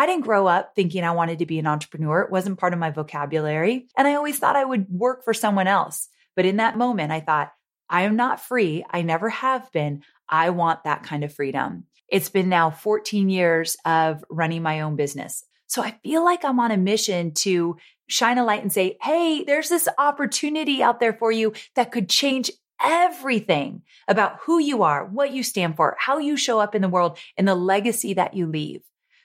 I didn't grow up thinking I wanted to be an entrepreneur. It wasn't part of my vocabulary. And I always thought I would work for someone else. But in that moment, I thought, I am not free. I never have been. I want that kind of freedom. It's been now 14 years of running my own business. So I feel like I'm on a mission to shine a light and say, hey, there's this opportunity out there for you that could change everything about who you are, what you stand for, how you show up in the world, and the legacy that you leave.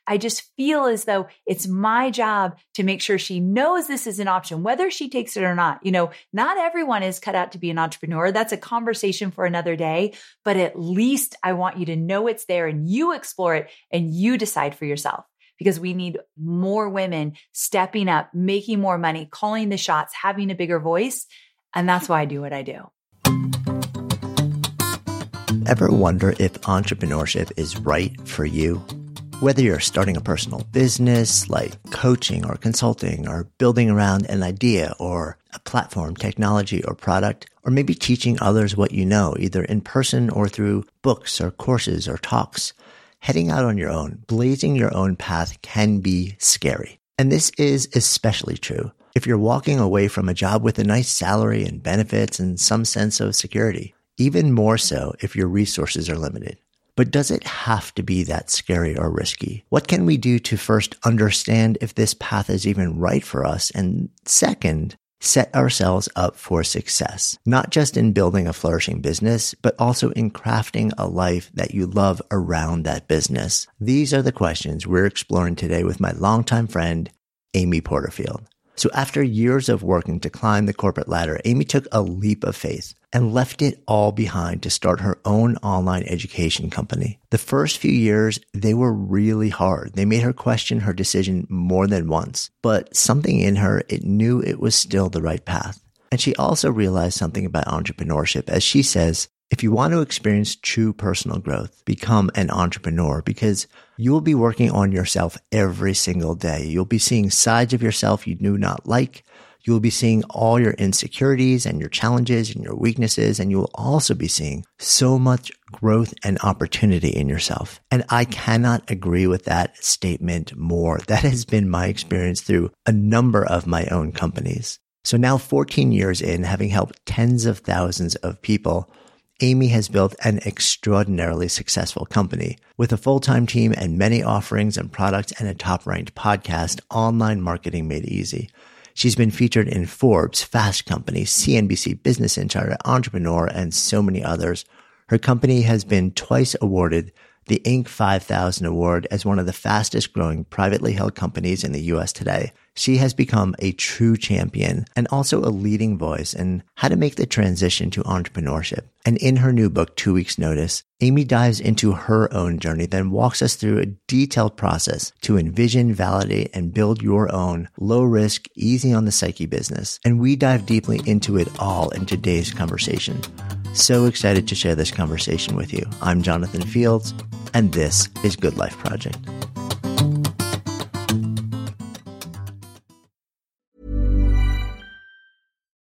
I just feel as though it's my job to make sure she knows this is an option, whether she takes it or not. You know, not everyone is cut out to be an entrepreneur. That's a conversation for another day, but at least I want you to know it's there and you explore it and you decide for yourself, because we need more women stepping up, making more money, calling the shots, having a bigger voice. And that's why I do what I do. Ever wonder if entrepreneurship is right for you? Whether you're starting a personal business like coaching or consulting, or building around an idea or a platform, technology or product, or maybe teaching others what you know, either in person or through books or courses or talks, heading out on your own, blazing your own path can be scary. And this is especially true if you're walking away from a job with a nice salary and benefits and some sense of security, even more so if your resources are limited. But does it have to be that scary or risky? What can we do to first understand if this path is even right for us? And second, set ourselves up for success, not just in building a flourishing business, but also in crafting a life that you love around that business. These are the questions we're exploring today with my longtime friend, Amy Porterfield. So after years of working to climb the corporate ladder, Amy took a leap of faith and left it all behind to start her own online education company. The first few years, they were really hard. They made her question her decision more than once, but something in her, it knew it was still the right path. And she also realized something about entrepreneurship. As she says, if you want to experience true personal growth, become an entrepreneur, because you will be working on yourself every single day. You'll be seeing sides of yourself you do not like. You'll be seeing all your insecurities and your challenges and your weaknesses, and you will also be seeing so much growth and opportunity in yourself. And I cannot agree with that statement more. That has been my experience through a number of my own companies. So now 14 years in, having helped tens of thousands of people, Amy has built an extraordinarily successful company with a full-time team and many offerings and products and a top-ranked podcast, Online Marketing Made Easy. She's been featured in Forbes, Fast Company, CNBC, Business Insider, Entrepreneur, and so many others. Her company has been twice awarded the Inc. 5000 Award as one of the fastest-growing privately held companies in the U.S. today. She has become a true champion and also a leading voice in how to make the transition to entrepreneurship. And in her new book, 2 Weeks Notice, Amy dives into her own journey, then walks us through a detailed process to envision, validate, and build your own low-risk, easy-on-the-psyche business. And we dive deeply into it all in today's conversation. So excited to share this conversation with you. I'm Jonathan Fields, and this is Good Life Project.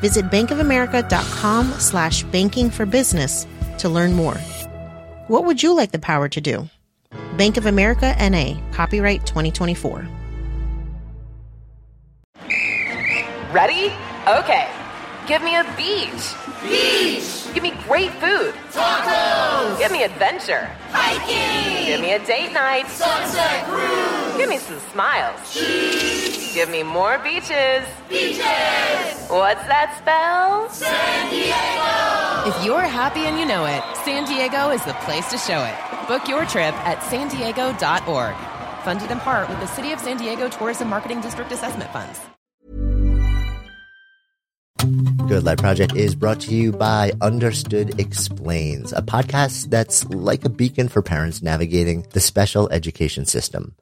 Visit bankofamerica.com/banking for business to learn more. What would you like the power to do? Bank of America NA, copyright 2024. Ready? Okay. Give me a beach. Beach. Give me great food. Tacos. Give me adventure. Hiking. Give me a date night. Sunset cruise. Give me some smiles. Cheese. Give me more beaches. Beaches! What's that spell? San Diego! If you're happy and you know it, San Diego is the place to show it. Book your trip at sandiego.org. Funded in part with the City of San Diego Tourism Marketing District Assessment Funds. Good Life Project is brought to you by Understood Explains, a podcast that's like a beacon for parents navigating the special education system.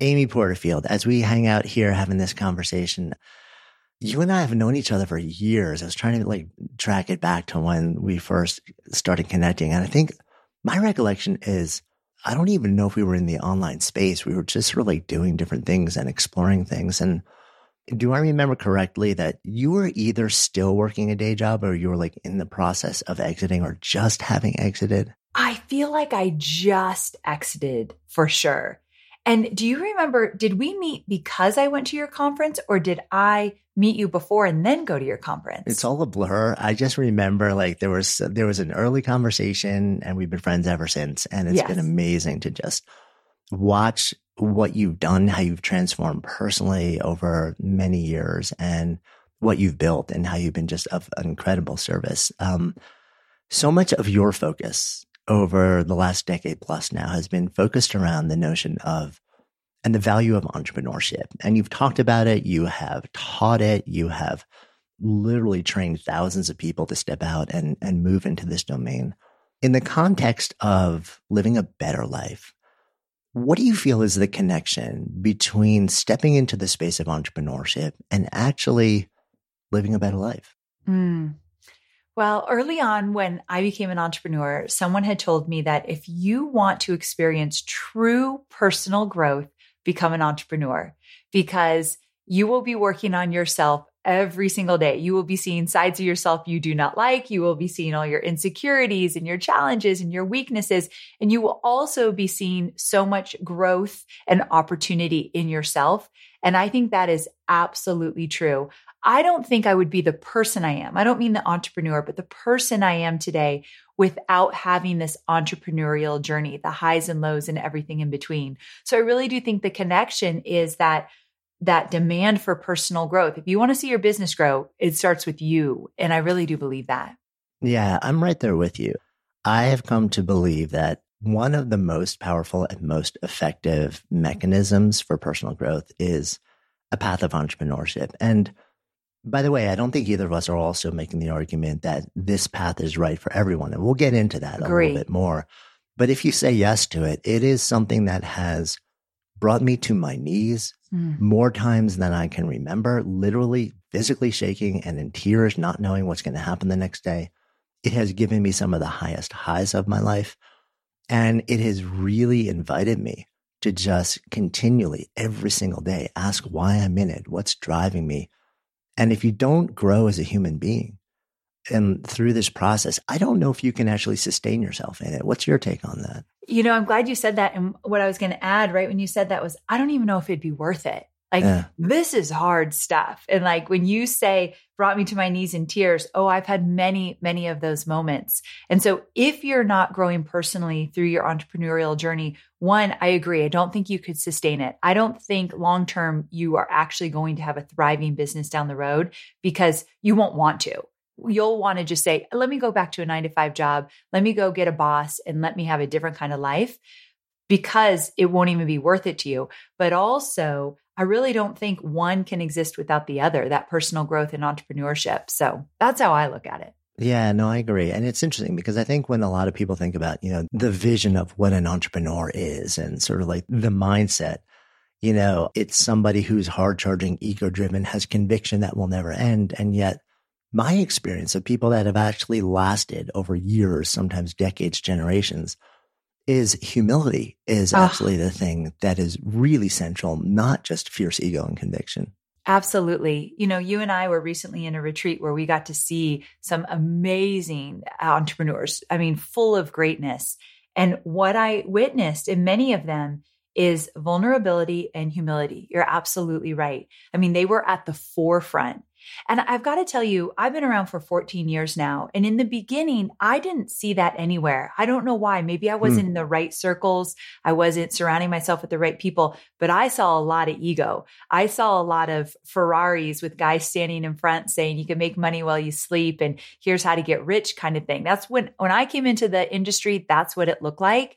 Amy Porterfield, as we hang out here having this conversation, you and I have known each other for years. I was trying to track it back to when we first started connecting. And I think my recollection is, I don't even know if we were in the online space. We were just sort of doing different things and exploring things. And do I remember correctly that you were either still working a day job or you were in the process of exiting or just having exited? I feel like I just exited for sure. And do you remember, did we meet because I went to your conference, or did I meet you before and then go to your conference? It's all a blur. I just remember there was an early conversation, and we've been friends ever since. And it's been amazing to just watch what you've done, how you've transformed personally over many years, and what you've built and how you've been just of incredible service. So much of your focus over the last decade plus now has been focused around the notion of and the value of entrepreneurship. And you've talked about it. You have taught it. You have literally trained thousands of people to step out and move into this domain. In the context of living a better life, what do you feel is the connection between stepping into the space of entrepreneurship and actually living a better life? Well, early on when I became an entrepreneur, someone had told me that if you want to experience true personal growth, become an entrepreneur, because you will be working on yourself every single day. You will be seeing sides of yourself you do not like. You will be seeing all your insecurities and your challenges and your weaknesses. And you will also be seeing so much growth and opportunity in yourself. And I think that is absolutely true. I don't think I would be the person I am. I don't mean the entrepreneur, but the person I am today without having this entrepreneurial journey, the highs and lows and everything in between. So I really do think the connection is that demand for personal growth. If you want to see your business grow, it starts with you. And I really do believe that. Yeah, I'm right there with you. I have come to believe that one of the most powerful and most effective mechanisms for personal growth is a path of entrepreneurship. And by the way, I don't think either of us are also making the argument that this path is right for everyone. And we'll get into that a little bit more. But if you say yes to it, it is something that has brought me to my knees more times than I can remember, literally physically shaking and in tears, not knowing what's going to happen the next day. It has given me some of the highest highs of my life. And it has really invited me to just continually, every single day, ask why I'm in it, what's driving me. And if you don't grow as a human being and through this process, I don't know if you can actually sustain yourself in it. What's your take on that? You know, I'm glad you said that. And what I was going to add right when you said that was, I don't even know if it'd be worth it. This is hard stuff. And when you say, brought me to my knees in tears, I've had many, many of those moments. And so if you're not growing personally through your entrepreneurial journey, one, I agree. I don't think you could sustain it. I don't think long-term you are actually going to have a thriving business down the road because you won't want to. You'll want to just say, let me go back to a 9-to-5 job. Let me go get a boss and let me have a different kind of life, because it won't even be worth it to you. But also, I really don't think one can exist without the other, that personal growth and entrepreneurship. So that's how I look at it. Yeah, no, I agree. And it's interesting because I think when a lot of people think about, the vision of what an entrepreneur is and sort of the mindset, it's somebody who's hard charging, ego-driven, has conviction that will never end. And yet my experience of people that have actually lasted over years, sometimes decades, generations, is humility is absolutely the thing that is really central, not just fierce ego and conviction. Absolutely. You know, you and I were recently in a retreat where we got to see some amazing entrepreneurs, I mean, full of greatness. And what I witnessed in many of them is vulnerability and humility. You're absolutely right. I mean, they were at the forefront. And I've got to tell you, I've been around for 14 years now. And in the beginning, I didn't see that anywhere. I don't know why. Maybe I wasn't in the right circles. I wasn't surrounding myself with the right people, but I saw a lot of ego. I saw a lot of Ferraris with guys standing in front saying, you can make money while you sleep. And here's how to get rich kind of thing. That's when I came into the industry, that's what it looked like.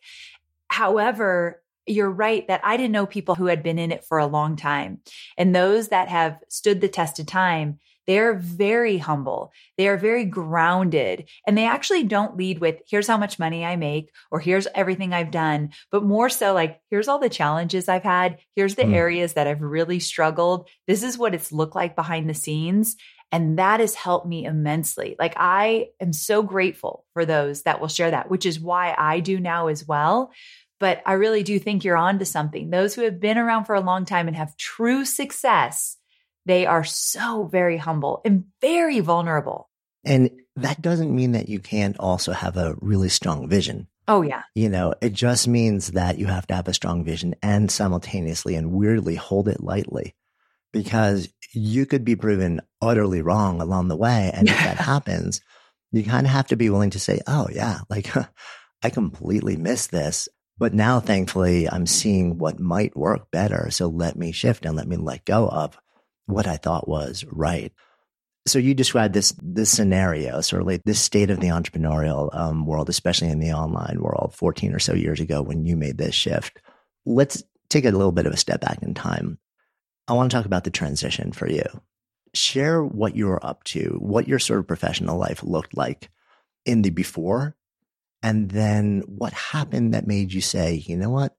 However, you're right that I didn't know people who had been in it for a long time. And those that have stood the test of time, they're very humble. They are very grounded. And they actually don't lead with, here's how much money I make, or here's everything I've done, but more so like, here's all the challenges I've had. Here's the areas that I've really struggled. This is what it's looked like behind the scenes. And that has helped me immensely. Like, I am so grateful for those that will share that, which is why I do now as well. But I really do think you're onto something. Those who have been around for a long time and have true success, they are so very humble and very vulnerable. And that doesn't mean that you can't also have a really strong vision. Oh, yeah. You know, it just means that you have to have a strong vision and simultaneously and weirdly hold it lightly, because you could be proven utterly wrong along the way. And if that happens, you kind of have to be willing to say, oh, yeah, like I completely missed this. But now, thankfully, I'm seeing what might work better. So let me shift and let me let go of what I thought was right. So you described this scenario, sort of like this state of the entrepreneurial world, especially in the online world, 14 or so years ago when you made this shift. Let's take a little bit of a step back in time. I want to talk about the transition for you. Share what you were up to, what your sort of professional life looked like in the before. And then what happened that made you say, you know what,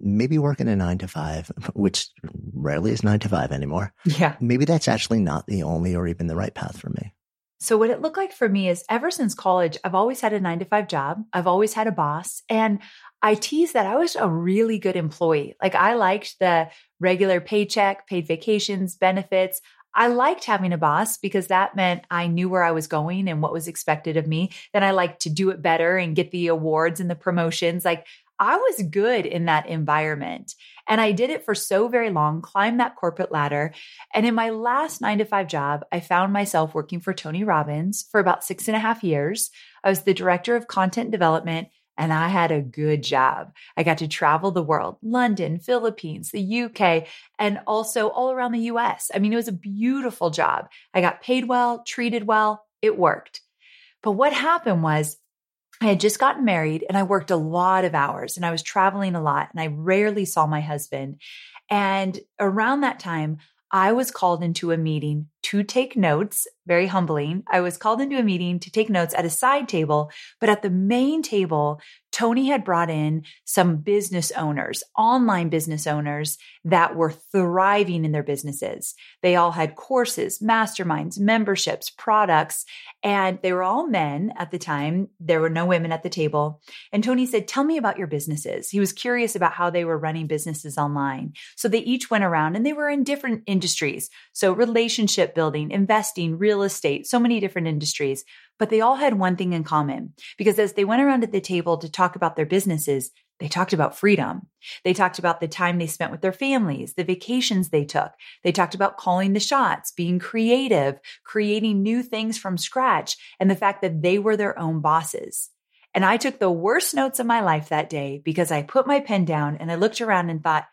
maybe working a 9-to-5, which rarely is 9-to-5 anymore. Yeah. Maybe that's actually not the only or even the right path for me. So what it looked like for me is ever since college, I've always had a 9-to-5 job. I've always had a boss. And I tease that I was a really good employee. Like, I liked the regular paycheck, paid vacations, benefits. I liked having a boss because that meant I knew where I was going and what was expected of me. Then I liked to do it better and get the awards and the promotions. Like, I was good in that environment. And I did it for so very long, climbed that corporate ladder. And in my last 9-to-5 job, I found myself working for Tony Robbins for about 6.5 years. I was the director of content development. And I had a good job. I got to travel the world, London, Philippines, the UK, and also all around the US. I mean, it was a beautiful job. I got paid well, treated well. It worked. But what happened was I had just gotten married and I worked a lot of hours and I was traveling a lot and I rarely saw my husband. And around that time, I was called into a meeting to take notes, very humbling. I was called into a meeting to take notes at a side table, but at the main table, Tony had brought in some business owners, online business owners that were thriving in their businesses. They all had courses, masterminds, memberships, products, and they were all men at the time. There were no women at the table. And Tony said, tell me about your businesses. He was curious about how they were running businesses online. So they each went around and they were in different industries. So relationship building, investing, real estate, so many different industries. But they all had one thing in common, because as they went around at the table to talk about their businesses, they talked about freedom. They talked about the time they spent with their families, the vacations they took. They talked about calling the shots, being creative, creating new things from scratch, and the fact that they were their own bosses. And I took the worst notes of my life that day because I put my pen down and I looked around and thought,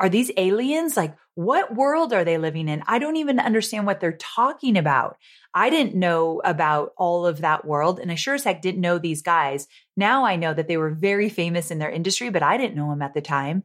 are these aliens? Like, what world are they living in? I don't even understand what they're talking about. I didn't know about all of that world. And I sure as heck didn't know these guys. Now I know that they were very famous in their industry, but I didn't know them at the time.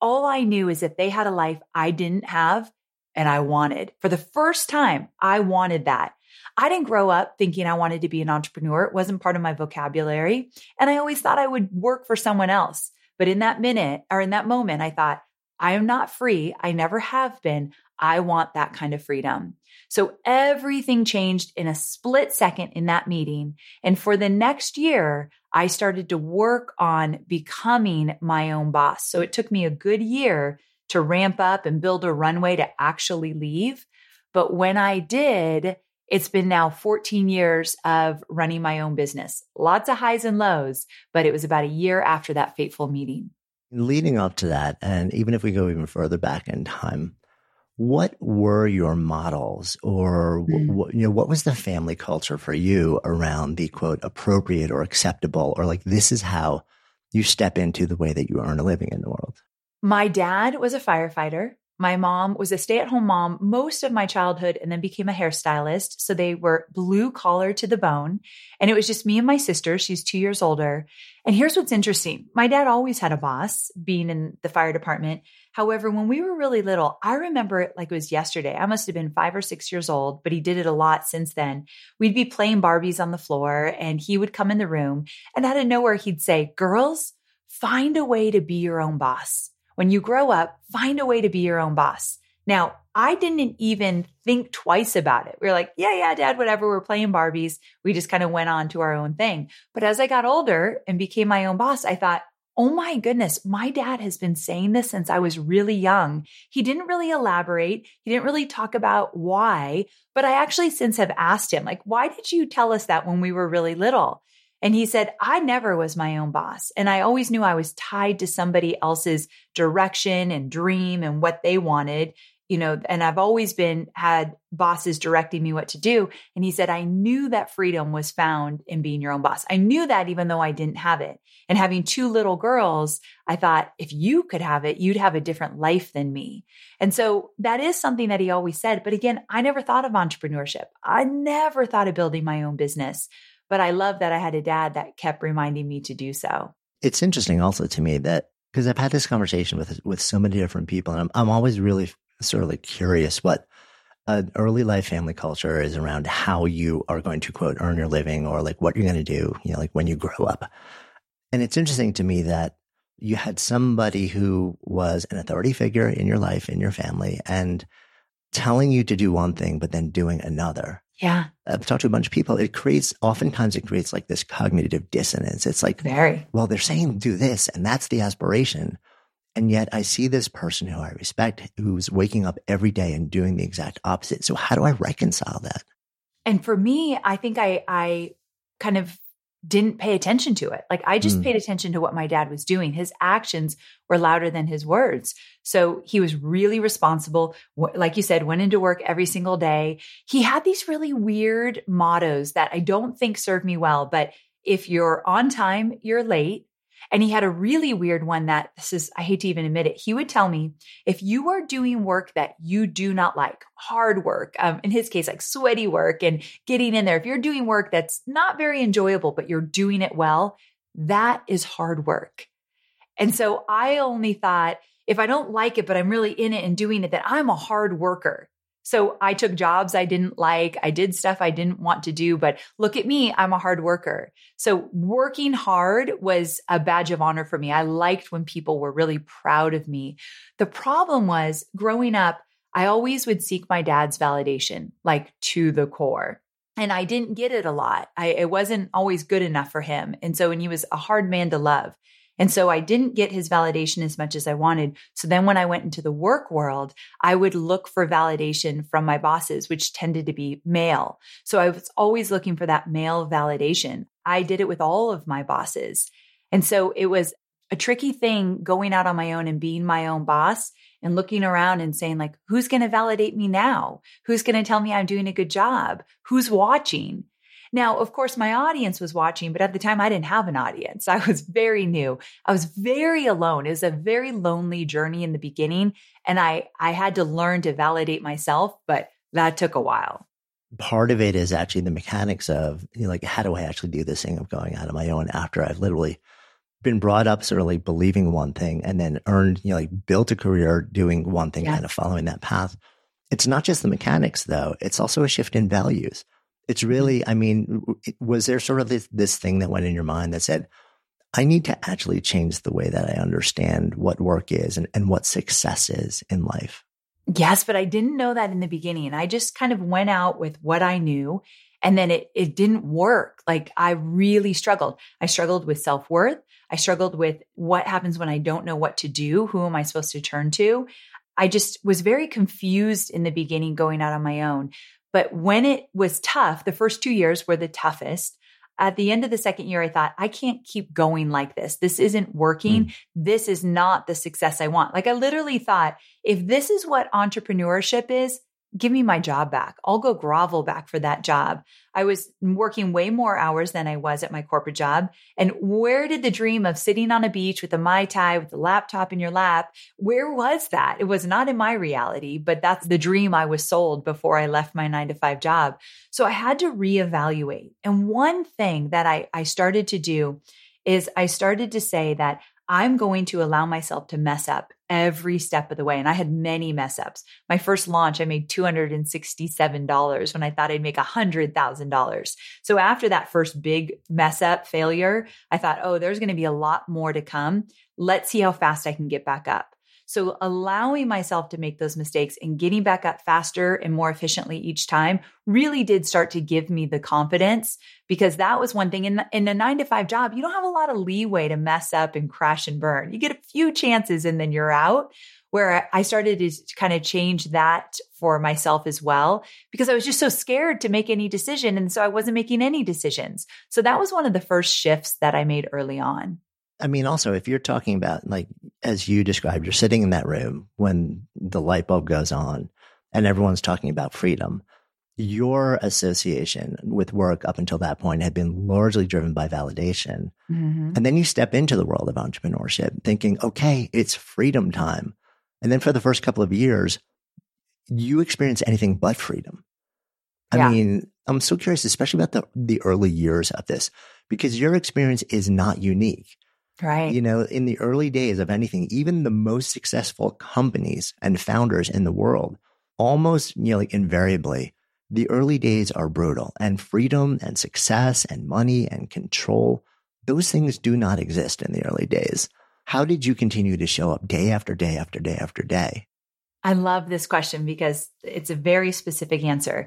All I knew is that they had a life I didn't have and I wanted. For the first time, I wanted that. I didn't grow up thinking I wanted to be an entrepreneur. It wasn't part of my vocabulary. And I always thought I would work for someone else. But in that moment, I thought, I am not free. I never have been. I want that kind of freedom. So everything changed in a split second in that meeting. And for the next year, I started to work on becoming my own boss. So it took me a good year to ramp up and build a runway to actually leave. But when I did, it's been now 14 years of running my own business. Lots of highs and lows, but it was about a year after that fateful meeting. Leading up to that, and even if we go even further back in time, what were your models, or what was the family culture for you around the quote appropriate or acceptable, or like this is how you step into the way that you earn a living in the world? My dad was a firefighter. My mom was a stay-at-home mom most of my childhood and then became a hairstylist. So they were blue collar to the bone. And it was just me and my sister. She's 2 years older. And here's what's interesting. My dad always had a boss being in the fire department. However, when we were really little, I remember it like it was yesterday. I must have been 5 or 6 years old, but he did it a lot since then. We'd be playing Barbies on the floor and he would come in the room and out of nowhere, he'd say, "Girls, find a way to be your own boss. When you grow up, find a way to be your own boss." Now, I didn't even think twice about it. We were like, yeah, dad, whatever. We're playing Barbies. We just kind of went on to our own thing. But as I got older and became my own boss, I thought, oh my goodness, my dad has been saying this since I was really young. He didn't really elaborate. He didn't really talk about why, but I actually since have asked him, like, why did you tell us that when we were really little? And he said, I never was my own boss. And I always knew I was tied to somebody else's direction and dream and what they wanted, you know, and I've always had bosses directing me what to do. And he said, I knew that freedom was found in being your own boss. I knew that even though I didn't have it. And having two little girls, I thought, if you could have it, you'd have a different life than me. And so that is something that he always said. But again, I never thought of entrepreneurship. I never thought of building my own business. But I love that I had a dad that kept reminding me to do so. It's interesting also to me that, because I've had this conversation with so many different people, and I'm always really sort of like curious what an early life family culture is around how you are going to quote, earn your living, or like what you're going to do, you know, like when you grow up. And it's interesting to me that you had somebody who was an authority figure in your life, in your family, and telling you to do one thing, but then doing another. Yeah. I've talked to a bunch of people. It creates like this cognitive dissonance. It's like, well, they're saying do this and that's the aspiration. And yet I see this person who I respect, who's waking up every day and doing the exact opposite. So how do I reconcile that? And for me, I think I kind of didn't pay attention to it. Like I just paid attention to what my dad was doing. His actions were louder than his words. So he was really responsible. Like you said, went into work every single day. He had these really weird mottos that I don't think served me well, but if you're on time, you're late. And he had a really weird one that I hate to even admit it. He would tell me, if you are doing work that you do not like, hard work, in his case, like sweaty work and getting in there, if you're doing work that's not very enjoyable, but you're doing it well, that is hard work. And so I only thought, if I don't like it, but I'm really in it and doing it, then I'm a hard worker. So I took jobs I didn't like. I did stuff I didn't want to do, but look at me, I'm a hard worker. So working hard was a badge of honor for me. I liked when people were really proud of me. The problem was growing up, I always would seek my dad's validation, like to the core. And I didn't get it a lot. It wasn't always good enough for him. And he was a hard man to love. And so I didn't get his validation as much as I wanted. So then when I went into the work world, I would look for validation from my bosses, which tended to be male. So I was always looking for that male validation. I did it with all of my bosses. And so it was a tricky thing going out on my own and being my own boss and looking around and saying like, who's going to validate me now? Who's going to tell me I'm doing a good job? Who's watching? Now, of course, my audience was watching, but at the time I didn't have an audience. I was very new. I was very alone. It was a very lonely journey in the beginning. And I had to learn to validate myself, but that took a while. Part of it is actually the mechanics of, you know, like, how do I actually do this thing of going out on my own after I've literally been brought up sort of like believing one thing and then earned, you know, like built a career doing one thing, kind of following that path. It's not just the mechanics though. It's also a shift in values. It's really, was there sort of this thing that went in your mind that said, I need to actually change the way that I understand what work is and what success is in life. Yes, but I didn't know that in the beginning. And I just kind of went out with what I knew, and then it didn't work. Like, I really struggled. I struggled with self-worth. I struggled with what happens when I don't know what to do. Who am I supposed to turn to? I just was very confused in the beginning going out on my own. But when it was tough, the first 2 years were the toughest. At the end of the second year, I thought, I can't keep going like this. This isn't working. This is not the success I want. Like, I literally thought, if this is what entrepreneurship is, give me my job back. I'll go grovel back for that job. I was working way more hours than I was at my corporate job. And where did the dream of sitting on a beach with a Mai Tai, with the laptop in your lap, where was that? It was not in my reality, but that's the dream I was sold before I left my 9-to-5 job. So I had to reevaluate. And one thing that I started to do is I started to say that I'm going to allow myself to mess up every step of the way. And I had many mess ups. My first launch, I made $267 when I thought I'd make $100,000. So after that first big mess up failure, I thought, oh, there's going to be a lot more to come. Let's see how fast I can get back up. So allowing myself to make those mistakes and getting back up faster and more efficiently each time really did start to give me the confidence, because that was one thing. In a 9-to-5 job, you don't have a lot of leeway to mess up and crash and burn. You get a few chances and then you're out, where I started to kind of change that for myself as well, because I was just so scared to make any decision. And so I wasn't making any decisions. So that was one of the first shifts that I made early on. I mean, also, if you're talking about, like, as you described, you're sitting in that room when the light bulb goes on and everyone's talking about freedom, your association with work up until that point had been largely driven by validation. Mm-hmm. And then you step into the world of entrepreneurship thinking, okay, it's freedom time. And then for the first couple of years, you experience anything but freedom. I mean, I'm so curious, especially about the early years of this, because your experience is not unique. Right. You know, in the early days of anything, even the most successful companies and founders in the world, almost nearly invariably, the early days are brutal, and freedom and success and money and control, those things do not exist in the early days. How did you continue to show up day after day after day after day? I love this question because it's a very specific answer.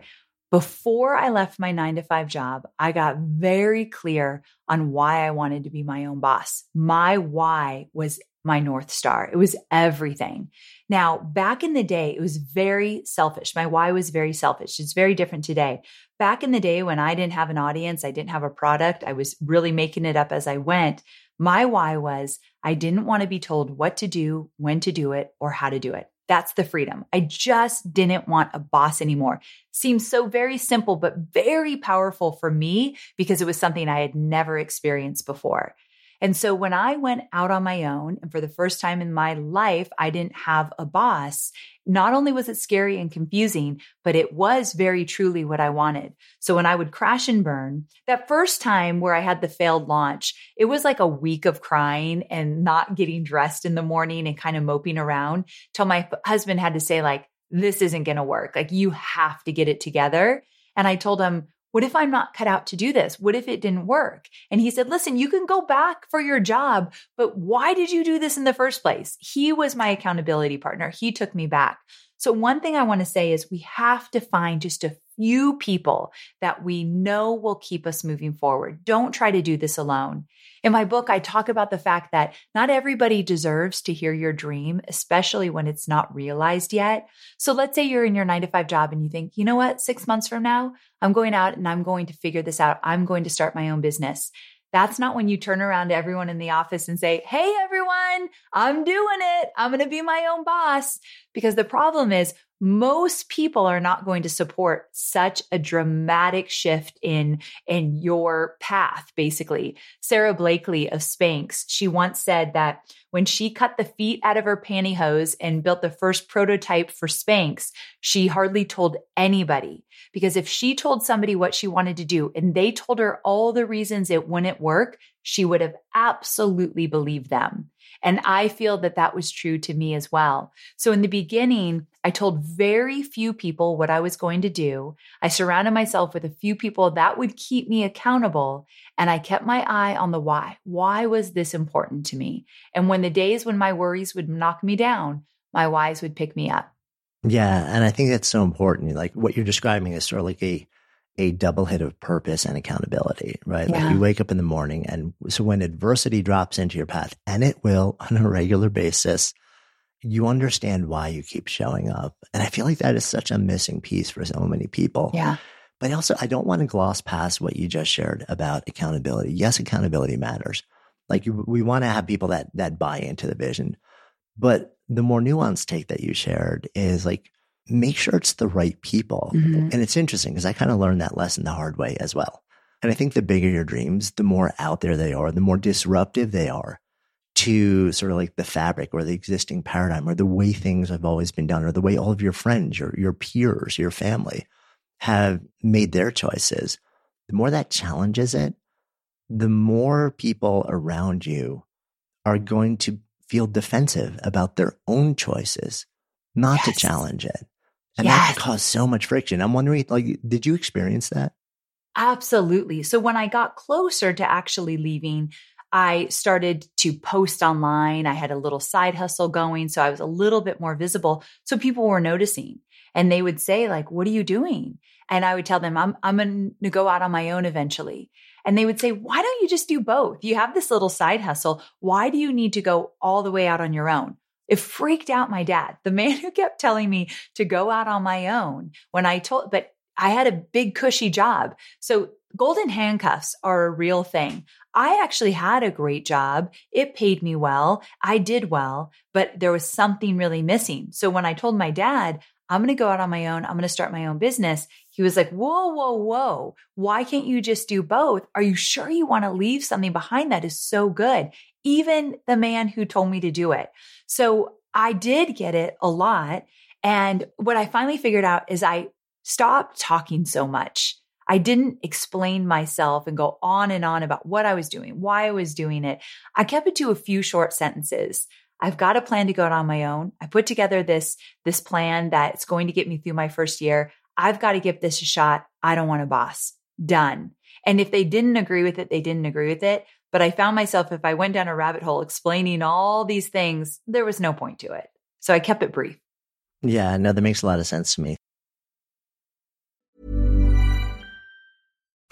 Before I left my 9-to-5 job, I got very clear on why I wanted to be my own boss. My why was my North Star. It was everything. Now, back in the day, it was very selfish. My why was very selfish. It's very different today. Back in the day when I didn't have an audience, I didn't have a product, I was really making it up as I went. My why was I didn't want to be told what to do, when to do it, or how to do it. That's the freedom. I just didn't want a boss anymore. Seems so very simple, but very powerful for me, because it was something I had never experienced before. And so when I went out on my own, and for the first time in my life, I didn't have a boss, not only was it scary and confusing, but it was very truly what I wanted. So when I would crash and burn, that first time where I had the failed launch, it was like a week of crying and not getting dressed in the morning and kind of moping around, till my husband had to say, like, this isn't going to work. Like, you have to get it together. And I told him, what if I'm not cut out to do this? What if it didn't work? And he said, listen, you can go back for your job, but why did you do this in the first place? He was my accountability partner. He took me back. So one thing I want to say is we have to find just a few people that we know will keep us moving forward. Don't try to do this alone. In my book, I talk about the fact that not everybody deserves to hear your dream, especially when it's not realized yet. So let's say you're in your 9-to-5 job and you think, you know what, 6 months from now, I'm going out and I'm going to figure this out. I'm going to start my own business. That's not when you turn around to everyone in the office and say, hey, everyone, I'm doing it. I'm going to be my own boss. Because the problem is most people are not going to support such a dramatic shift in your path, basically. Sarah Blakely of Spanx, she once said that when she cut the feet out of her pantyhose and built the first prototype for Spanx, she hardly told anybody, because if she told somebody what she wanted to do and they told her all the reasons it wouldn't work, she would have absolutely believed them. And I feel that that was true to me as well. So in the beginning, I told very few people what I was going to do. I surrounded myself with a few people that would keep me accountable. And I kept my eye on the why. Why was this important to me? And when the days when my worries would knock me down, my whys would pick me up. Yeah. And I think that's so important. Like what you're describing is sort of like a double hit of purpose and accountability, right? Yeah. Like you wake up in the morning, and so when adversity drops into your path, and it will on a regular basis, you understand why you keep showing up. And I feel like that is such a missing piece for so many people. Yeah. But also, I don't want to gloss past what you just shared about accountability. Yes, accountability matters. Like we want to have people that buy into the vision. But the more nuanced take that you shared is like, make sure it's the right people. Mm-hmm. And it's interesting because I kind of learned that lesson the hard way as well. And I think the bigger your dreams, the more out there they are, the more disruptive they are to sort of like the fabric or the existing paradigm or the way things have always been done or the way all of your friends, your peers, your family have made their choices. The more that challenges it, the more people around you are going to feel defensive about their own choices, not to challenge it. And that could cause so much friction. I'm wondering, like, did you experience that? Absolutely. So when I got closer to actually leaving, I started to post online. I had a little side hustle going. So I was a little bit more visible. So people were noticing and they would say like, what are you doing? And I would tell them, I'm going to go out on my own eventually. And they would say, why don't you just do both? You have this little side hustle. Why do you need to go all the way out on your own? It freaked out my dad, the man who kept telling me to go out on my own but I had a big cushy job. So golden handcuffs are a real thing. I actually had a great job. It paid me well. I did well, but there was something really missing. So when I told my dad, I'm going to go out on my own, I'm going to start my own business, he was like, whoa, whoa, whoa. Why can't you just do both? Are you sure you want to leave something behind that is so good? Even the man who told me to do it. So I did get it a lot. And what I finally figured out is I stopped talking so much. I didn't explain myself and go on and on about what I was doing, why I was doing it. I kept it to a few short sentences. I've got a plan to go out on my own. I put together this plan that's going to get me through my first year. I've got to give this a shot. I don't want a boss. Done. And if they didn't agree with it, they didn't agree with it. But I found myself, if I went down a rabbit hole explaining all these things, there was no point to it. So I kept it brief. Yeah, no, that makes a lot of sense to me.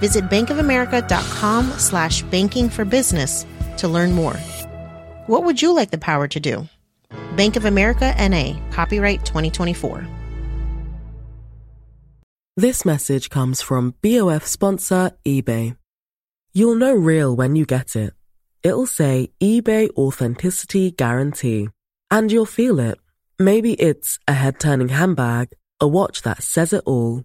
Visit bankofamerica.com/banking for business to learn more. What would you like the power to do? Bank of America N.A. Copyright 2024. This message comes from BOF sponsor eBay. You'll know real when you get it. It'll say eBay Authenticity Guarantee. And you'll feel it. Maybe it's a head-turning handbag, a watch that says it all,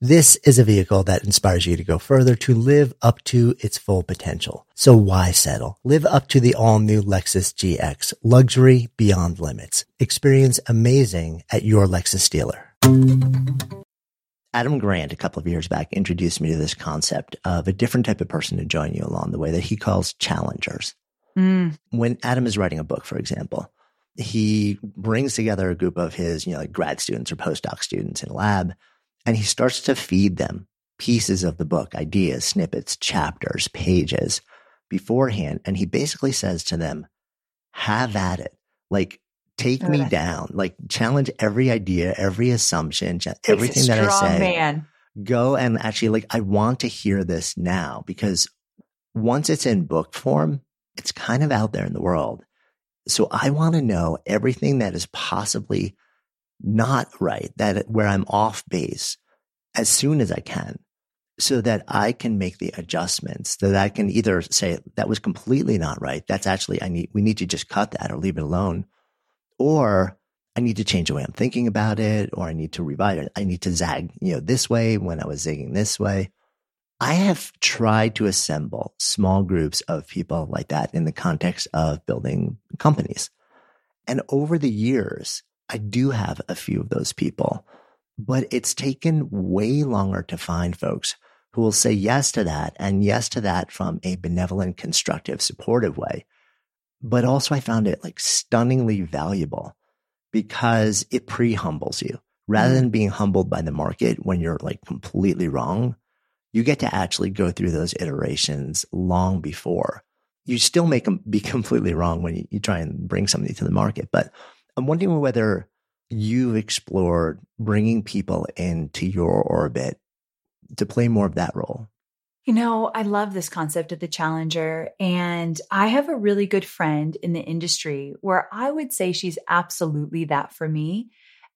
This is a vehicle that inspires you to go further, to live up to its full potential. So why settle? Live up to the all-new Lexus GX, luxury beyond limits. Experience amazing at your Lexus dealer. Adam Grant, a couple of years back, introduced me to this concept of a different type of person to join you along the way that he calls challengers. When Adam is writing a book, for example, he brings together a group of his, like grad students or postdoc students in a lab, and he starts to feed them pieces of the book, ideas, snippets, chapters, pages beforehand. And he basically says to them, have at it. Like, take me down. Like, challenge every idea, every assumption, everything that I say. Man. Go and actually, I want to hear this now, because once it's in book form, it's kind of out there in the world. So I want to know everything that is possibly not right, that where I'm off base, as soon as I can, so that I can make the adjustments, that I can either say that was completely not right. That's actually, we need to just cut that or leave it alone. Or I need to change the way I'm thinking about it, or I need to revise it. I need to zag, this way when I was zigging this way. I have tried to assemble small groups of people like that in the context of building companies. And over the years, I do have a few of those people, but it's taken way longer to find folks who will say yes to that, and yes to that from a benevolent, constructive, supportive way. But also I found it stunningly valuable, because it pre-humbles you. Rather than being humbled by the market when you're completely wrong, you get to actually go through those iterations long before. You still make them be completely wrong when you try and bring something to the market, but I'm wondering whether you've explored bringing people into your orbit to play more of that role. I love this concept of the challenger, and I have a really good friend in the industry where I would say she's absolutely that for me.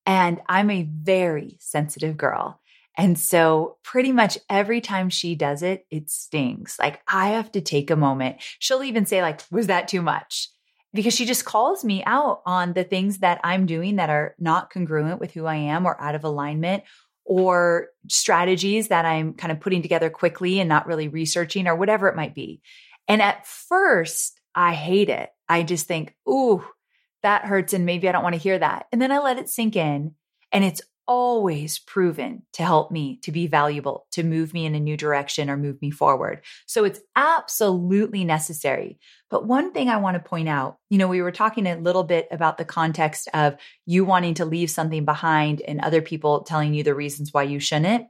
And I'm a very sensitive girl. And so pretty much every time she does it, it stings. I have to take a moment. She'll even say was that too much? Because she just calls me out on the things that I'm doing that are not congruent with who I am, or out of alignment, or strategies that I'm kind of putting together quickly and not really researching, or whatever it might be. And at first, I hate it. I just think, ooh, that hurts, and maybe I don't want to hear that. And then I let it sink in, and it's always proven to help me, to be valuable, to move me in a new direction or move me forward. So it's absolutely necessary. But one thing I want to point out, we were talking a little bit about the context of you wanting to leave something behind and other people telling you the reasons why you shouldn't.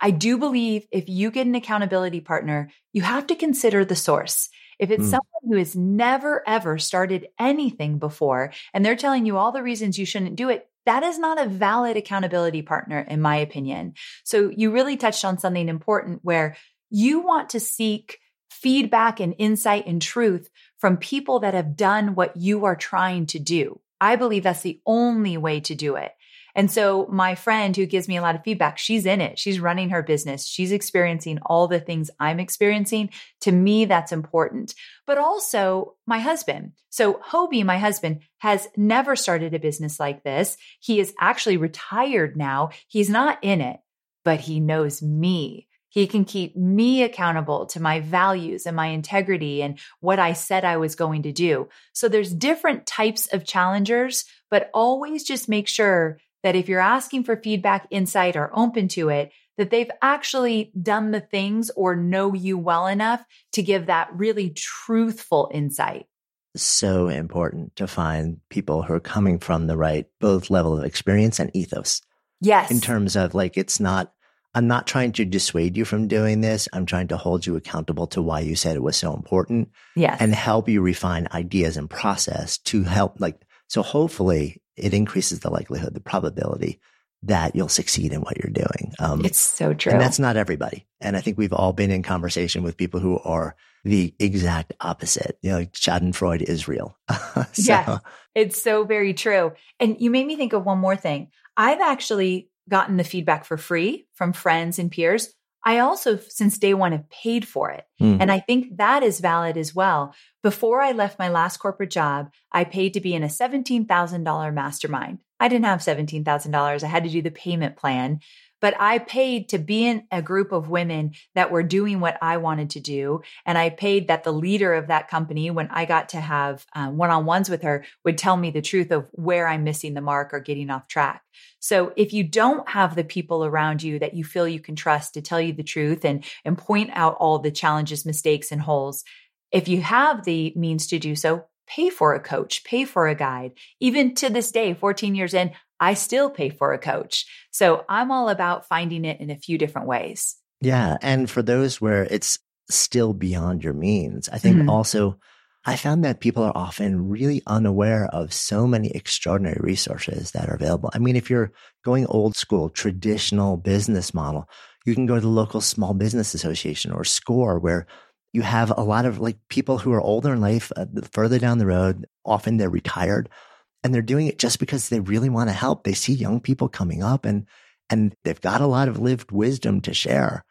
I do believe if you get an accountability partner, you have to consider the source. If it's someone who has never, ever started anything before, and they're telling you all the reasons you shouldn't do it, that is not a valid accountability partner, in my opinion. So you really touched on something important, where you want to seek feedback and insight and truth from people that have done what you are trying to do. I believe that's the only way to do it. And so my friend who gives me a lot of feedback, she's in it. She's running her business. She's experiencing all the things I'm experiencing. To me, that's important. But also my husband. So Hobie, my husband, has never started a business like this. He is actually retired now. He's not in it, but he knows me. He can keep me accountable to my values and my integrity and what I said I was going to do. So there's different types of challengers, but always just make sure that if you're asking for feedback, insight, or open to it, that they've actually done the things or know you well enough to give that really truthful insight. So important to find people who are coming from the right both level of experience and ethos. Yes. In terms of like, it's not, I'm not trying to dissuade you from doing this. I'm trying to hold you accountable to why you said it was so important. Yes. And help you refine ideas and process to help like, so hopefully it increases the likelihood, the probability that you'll succeed in what you're doing. It's so true. And that's not everybody. And I think we've all been in conversation with people who are the exact opposite. You know, like Schadenfreude is real. Yeah, it's so very true. And you made me think of one more thing. I've actually gotten the feedback for free from friends and peers. I also, since day one, have paid for it. Mm. And I think that is valid as well. Before I left my last corporate job, I paid to be in a $17,000 mastermind. I didn't have $17,000. I had to do the payment plan, but I paid to be in a group of women that were doing what I wanted to do. And I paid that the leader of that company, when I got to have one-on-ones with her, would tell me the truth of where I'm missing the mark or getting off track. So if you don't have the people around you that you feel you can trust to tell you the truth and point out all the challenges, mistakes, and holes, if you have the means to do so, pay for a coach, pay for a guide. Even to this day, 14 years in, I still pay for a coach. So I'm all about finding it in a few different ways. Yeah. And for those where it's still beyond your means, I think also I found that people are often really unaware of so many extraordinary resources that are available. I mean, if you're going old school, traditional business model, you can go to the local small business association or SCORE, where you have a lot of like people who are older in life, further down the road, often they're retired, and they're doing it just because they really want to help. They see young people coming up and they've got a lot of lived wisdom to share.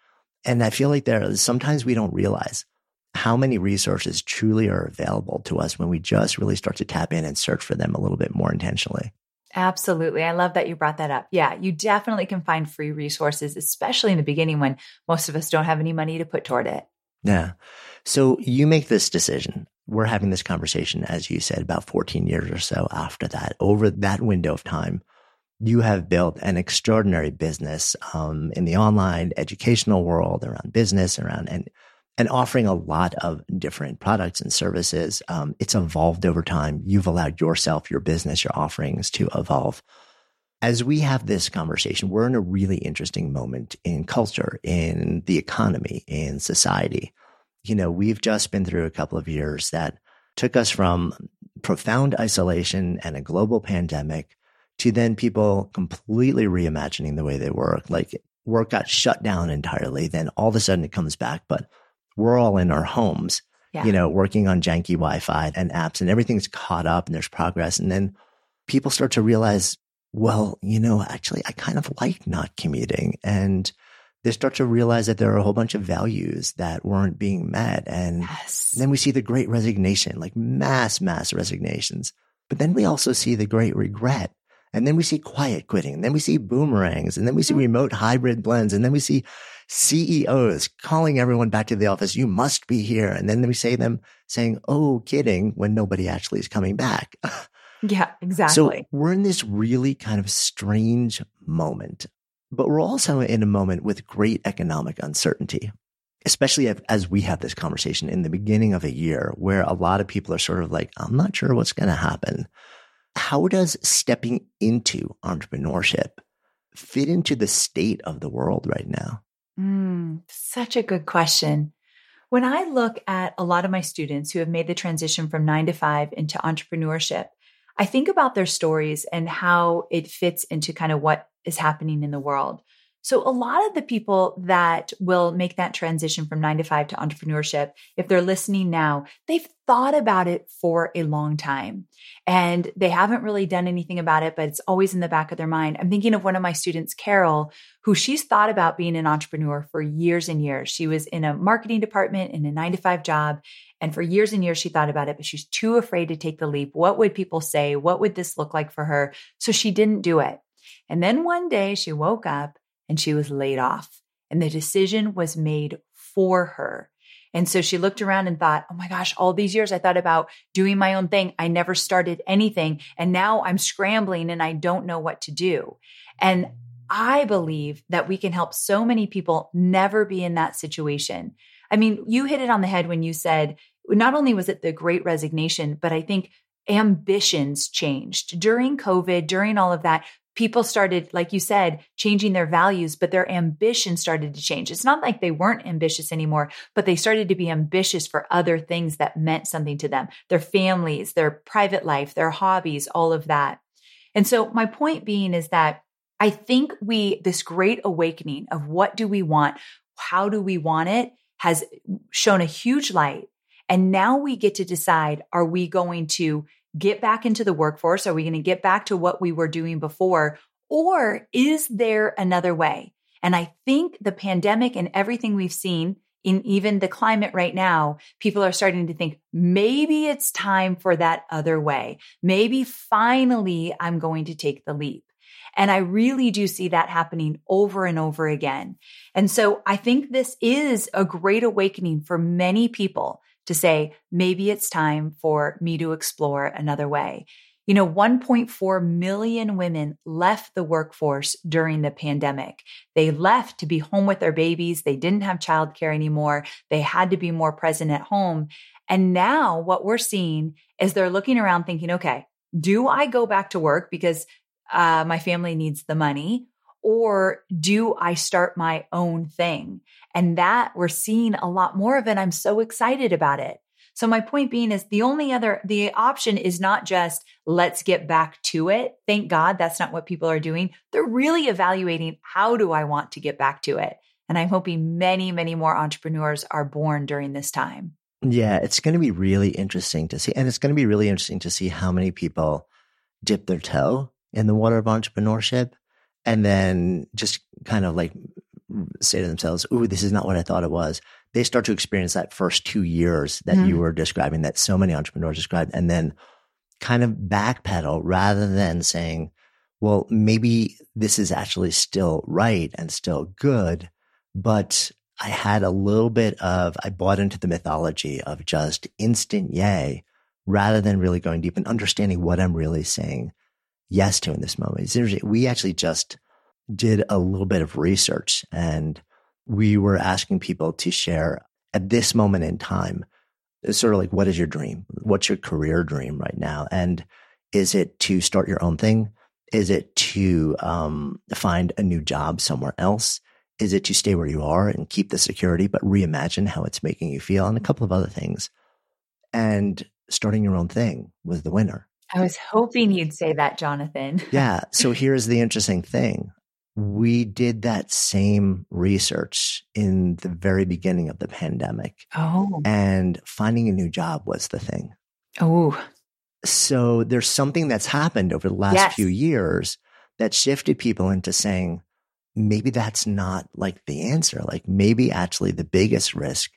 And I feel like sometimes we don't realize how many resources truly are available to us when we just really start to tap in and search for them a little bit more intentionally. Absolutely. I love that you brought that up. Yeah, you definitely can find free resources, especially in the beginning when most of us don't have any money to put toward it. Yeah. So you make this decision. We're having this conversation, as you said, about 14 years or so after that. Over that window of time, you have built an extraordinary business in the online educational world, around business, around and offering a lot of different products and services. It's evolved over time. You've allowed yourself, your business, your offerings to evolve. As we have this conversation, we're in a really interesting moment in culture, in the economy, in society. You know, we've just been through a couple of years that took us from profound isolation and a global pandemic to then people completely reimagining the way they work. Like work got shut down entirely. Then all of a sudden it comes back, but we're all in our homes, you know, working on janky Wi-Fi and apps, and everything's caught up and there's progress. And then people start to realize, well, you know, actually, I kind of like not commuting. And they start to realize that there are a whole bunch of values that weren't being met. And then we see the great resignation, like mass resignations. But then we also see the great regret. And then we see quiet quitting. And then we see boomerangs. And then we see remote hybrid blends. And then we see CEOs calling everyone back to the office. You must be here. And then we see them saying, oh, kidding, when nobody actually is coming back. Yeah, exactly. So we're in this really kind of strange moment, but we're also in a moment with great economic uncertainty, especially as we have this conversation in the beginning of a year where a lot of people are sort of like, I'm not sure what's going to happen. How does stepping into entrepreneurship fit into the state of the world right now? Such a good question. When I look at a lot of my students who have made the transition from 9 to 5 into entrepreneurship, I think about their stories and how it fits into kind of what is happening in the world. So a lot of the people that will make that transition from 9 to 5 to entrepreneurship, if they're listening now, they've thought about it for a long time and they haven't really done anything about it, but it's always in the back of their mind. I'm thinking of one of my students, Carol, who she's thought about being an entrepreneur for years and years. She was in a marketing department in a 9 to 5 job. And for years and years, she thought about it, but she's too afraid to take the leap. What would people say? What would this look like for her? So she didn't do it. And then one day she woke up and she was laid off and the decision was made for her. And so she looked around and thought, oh my gosh, all these years I thought about doing my own thing. I never started anything. And now I'm scrambling and I don't know what to do. And I believe that we can help so many people never be in that situation. I mean, you hit it on the head when you said, not only was it the great resignation, but I think ambitions changed during COVID, during all of that. people started, like you said, changing their values, but their ambition started to change. It's not like they weren't ambitious anymore, but they started to be ambitious for other things that meant something to them, their families, their private life, their hobbies, all of that. And so my point being is that I think this great awakening of what do we want, how do we want it, has shone a huge light. And now we get to decide, are we going to get back into the workforce? Are we going to get back to what we were doing before? Or is there another way? And I think the pandemic and everything we've seen in even the climate right now, people are starting to think, maybe it's time for that other way. Maybe finally I'm going to take the leap. And I really do see that happening over and over again. And so I think this is a great awakening for many people to say, maybe it's time for me to explore another way. You know, 1.4 million women left the workforce during the pandemic. They left to be home with their babies. They didn't have childcare anymore. They had to be more present at home. And now what we're seeing is they're looking around thinking, okay, do I go back to work because my family needs the money? Or do I start my own thing? And that we're seeing a lot more of it. I'm so excited about it. So my point being is the option is not just let's get back to it. Thank God that's not what people are doing. They're really evaluating, how do I want to get back to it? And I'm hoping many, many more entrepreneurs are born during this time. Yeah, it's going to be really interesting to see. And it's going to be really interesting to see how many people dip their toe in the water of entrepreneurship and then just kind of like say to themselves, ooh, this is not what I thought it was. They start to experience that first 2 years that you were describing, that so many entrepreneurs described, and then kind of backpedal rather than saying, well, maybe this is actually still right and still good, but I had a little bit of, I bought into the mythology of just instant yay rather than really going deep and understanding what I'm really saying yes to in this moment. It's interesting. We actually just did a little bit of research and we were asking people to share at this moment in time, sort of like, what is your dream? What's your career dream right now? And is it to start your own thing? Is it to find a new job somewhere else? Is it to stay where you are and keep the security, but reimagine how it's making you feel? And a couple of other things. And starting your own thing was the winner. I was hoping you'd say that, Jonathan. Yeah. So here's the interesting thing. We did that same research in the very beginning of the pandemic. Oh. And finding a new job was the thing. Oh. So there's something that's happened over the last few years that shifted people into saying, maybe that's not like the answer. Like maybe actually the biggest risk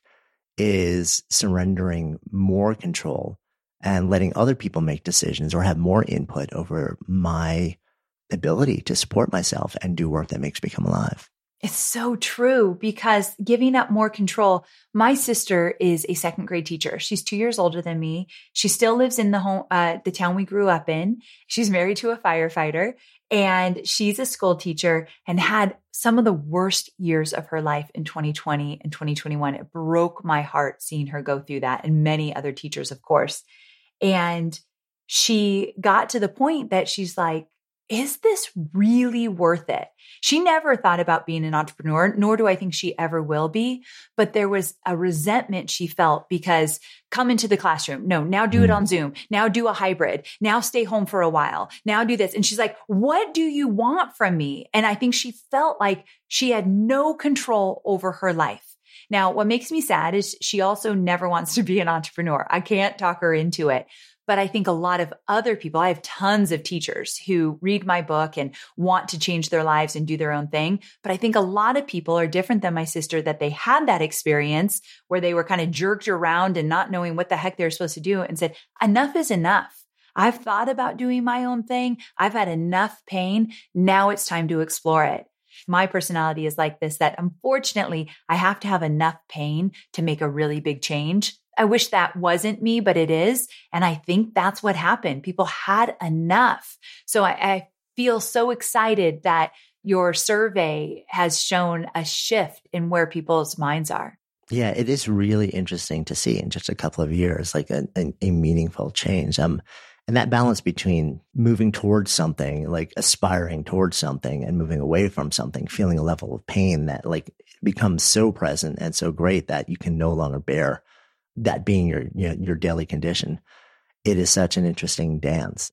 is surrendering more control and letting other people make decisions or have more input over my ability to support myself and do work that makes me come alive. It's so true, because giving up more control, my sister is a second grade teacher. She's 2 years older than me. She still lives in the town we grew up in. She's married to a firefighter and she's a school teacher and had some of the worst years of her life in 2020 and 2021. It broke my heart seeing her go through that, and many other teachers, of course. And she got to the point that she's like, is this really worth it? She never thought about being an entrepreneur, nor do I think she ever will be. But there was a resentment she felt because come into the classroom. No, now do it on Zoom. Now do a hybrid. Now stay home for a while. Now do this. And she's like, what do you want from me? And I think she felt like she had no control over her life. Now, what makes me sad is she also never wants to be an entrepreneur. I can't talk her into it. But I think a lot of other people, I have tons of teachers who read my book and want to change their lives and do their own thing. But I think a lot of people are different than my sister, that they had that experience where they were kind of jerked around and not knowing what the heck they were supposed to do and said, enough is enough. I've thought about doing my own thing. I've had enough pain. Now it's time to explore it. My personality is like this, that unfortunately I have to have enough pain to make a really big change. I wish that wasn't me, but it is. And I think that's what happened. People had enough. So I feel so excited that your survey has shown a shift in where people's minds are. Yeah, it is really interesting to see in just a couple of years, like a meaningful change. And that balance between moving towards something, like aspiring towards something, and moving away from something, feeling a level of pain that like becomes so present and so great that you can no longer bear that being your, you know, your daily condition. It is such an interesting dance.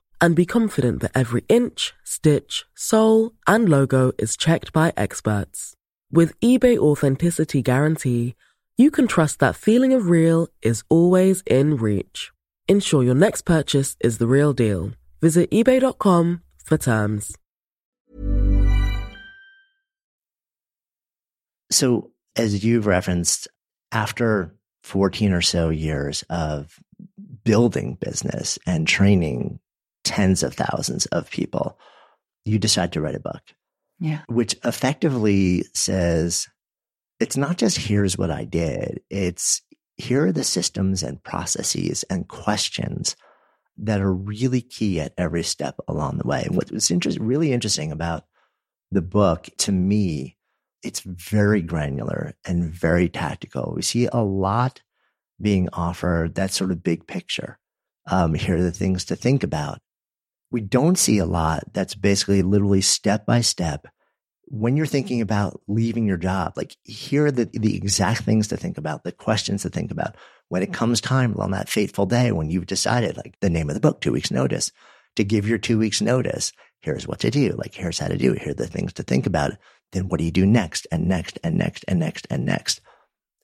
And be confident that every inch, stitch, sole, and logo is checked by experts. With eBay Authenticity Guarantee, you can trust that feeling of real is always in reach. Ensure your next purchase is the real deal. Visit eBay.com for terms. So, as you've referenced, after 14 or so years of building business and training tens of thousands of people, you decide to write a book, which effectively says, it's not just here's what I did. It's here are the systems and processes and questions that are really key at every step along the way. And what was really interesting about the book, to me, it's very granular and very tactical. We see a lot being offered, that sort of big picture. Here are the things to think about. We don't see a lot that's basically literally step by step. When you're thinking about leaving your job, like here are the exact things to think about, the questions to think about. When it comes time on that fateful day when you've decided, like the name of the book, 2 Weeks Notice, to give your 2 weeks notice, here's what to do. Like, here's how to do it. Here are the things to think about. Then what do you do next and next and next and next and next?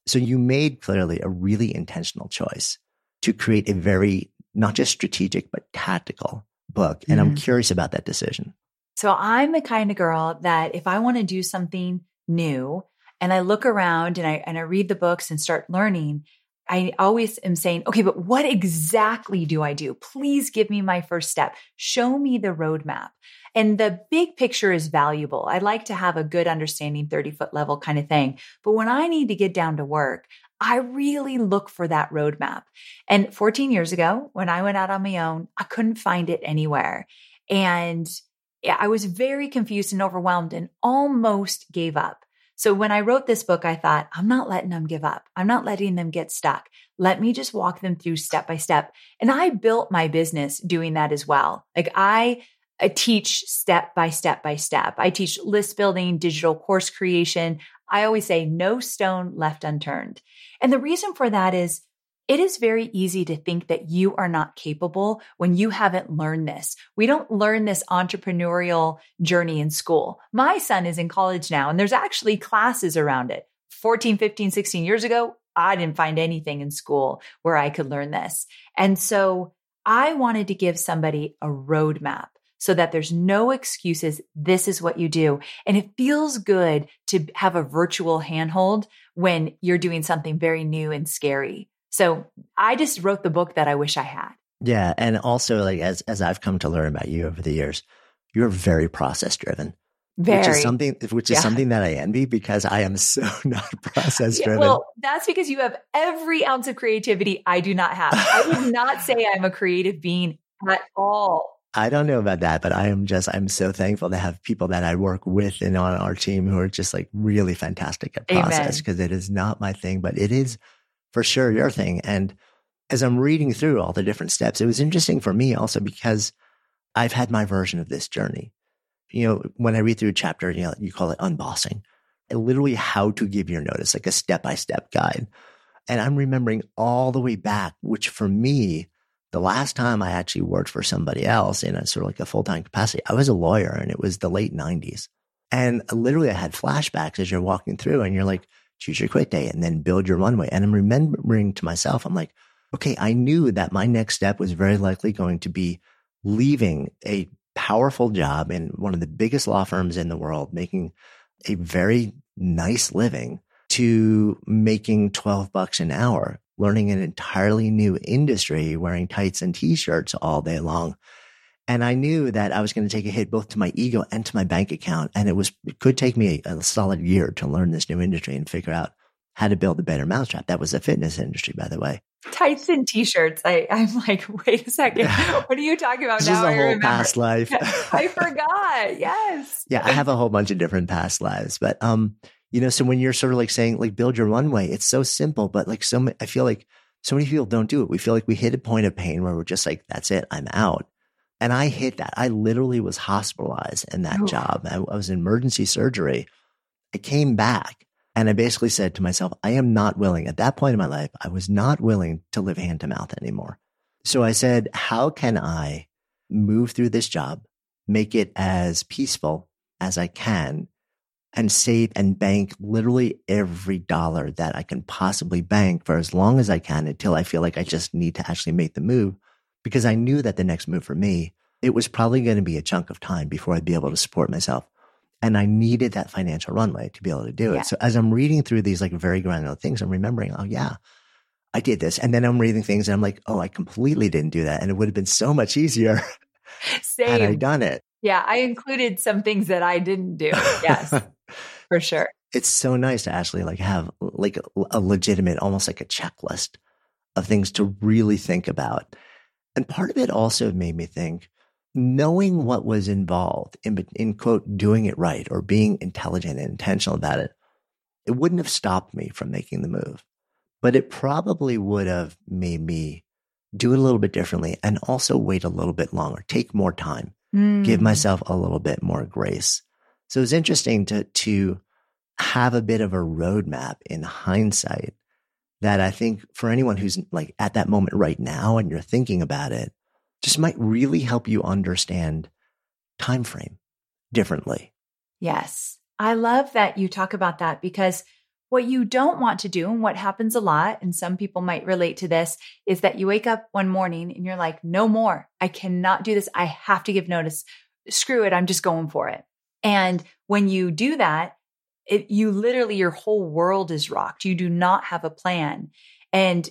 So you made clearly a really intentional choice to create a very, not just strategic, but tactical book. And I'm curious about that decision. So I'm the kind of girl that if I want to do something new and I look around and I read the books and start learning, I always am saying, okay, but what exactly do I do? Please give me my first step. Show me the roadmap. And the big picture is valuable. I like to have a good understanding, 30-foot level kind of thing. But when I need to get down to work, I really look for that roadmap. And 14 years ago, when I went out on my own, I couldn't find it anywhere. And I was very confused and overwhelmed and almost gave up. So when I wrote this book, I thought, I'm not letting them give up. I'm not letting them get stuck. Let me just walk them through step by step. And I built my business doing that as well. Like I teach step by step by step. I teach list building, digital course creation. I always say no stone left unturned. And the reason for that is it is very easy to think that you are not capable when you haven't learned this. We don't learn this entrepreneurial journey in school. My son is in college now, and there's actually classes around it. 14, 15, 16 years ago, I didn't find anything in school where I could learn this. And so I wanted to give somebody a roadmap so that there's no excuses. This is what you do. And it feels good to have a virtual handhold when you're doing something very new and scary. So I just wrote the book that I wish I had. Yeah. And also, like, as I've come to learn about you over the years, you're very process driven. Very. Which is something that I envy, because I am so not process driven. Well, that's because you have every ounce of creativity I do not have. I would not say I'm a creative being at all. I don't know about that, but I'm so thankful to have people that I work with and on our team who are just like really fantastic at process, because it is not my thing, but it is for sure your thing. And as I'm reading through all the different steps, it was interesting for me also because I've had my version of this journey. You know, when I read through a chapter, you know, you call it unbossing, and literally how to give your notice, like a step-by-step guide. And I'm remembering all the way back, which for me, the last time I actually worked for somebody else in a sort of like a full-time capacity, I was a lawyer, and it was the late 90s. And literally I had flashbacks as you're walking through, and you're like, choose your quit day and then build your runway. And I'm remembering to myself, I'm like, okay, I knew that my next step was very likely going to be leaving a powerful job in one of the biggest law firms in the world, making a very nice living, to making $12 an hour, learning an entirely new industry, wearing tights and t-shirts all day long. And I knew that I was going to take a hit both to my ego and to my bank account. And it could take me a solid year to learn this new industry and figure out how to build a better mousetrap. That was the fitness industry, by the way. Tights and t-shirts. I'm like, wait a second. Yeah. What are you talking about now? This is a whole past life. I forgot. Yes. Yeah. I have a whole bunch of different past lives, but, you know, so when you're sort of like saying like build your runway, it's so simple, but like I feel like so many people don't do it. We feel like we hit a point of pain where we're just like, that's it, I'm out. And I hit that. I literally was hospitalized in that job. I was in emergency surgery. I came back and I basically said to myself, I am not willing. At that point in my life, I was not willing to live hand to mouth anymore. So I said, how can I move through this job, make it as peaceful as I can, and save and bank literally every dollar that I can possibly bank for as long as I can until I feel like I just need to actually make the move. Because I knew that the next move for me, it was probably going to be a chunk of time before I'd be able to support myself. And I needed that financial runway to be able to do it. Yeah. So as I'm reading through these like very granular things, I'm remembering, oh yeah, I did this. And then I'm reading things and I'm like, oh, I completely didn't do that. And it would have been so much easier had I done it. Yeah. I included some things that I didn't do. Yes, for sure. It's so nice to actually like have like a legitimate, almost like a checklist of things to really think about. And part of it also made me think, knowing what was involved in quote, doing it right or being intelligent and intentional about it, it wouldn't have stopped me from making the move, but it probably would have made me do it a little bit differently and also wait a little bit longer, take more time, give myself a little bit more grace. So it was interesting to have a bit of a roadmap in hindsight that I think for anyone who's like at that moment right now and you're thinking about it, just might really help you understand time frame differently. Yes. I love that you talk about that, because what you don't want to do and what happens a lot, and some people might relate to this, is that you wake up one morning and you're like, no more. I cannot do this. I have to give notice. Screw it. I'm just going for it. And when you do that, you literally, your whole world is rocked. You do not have a plan, and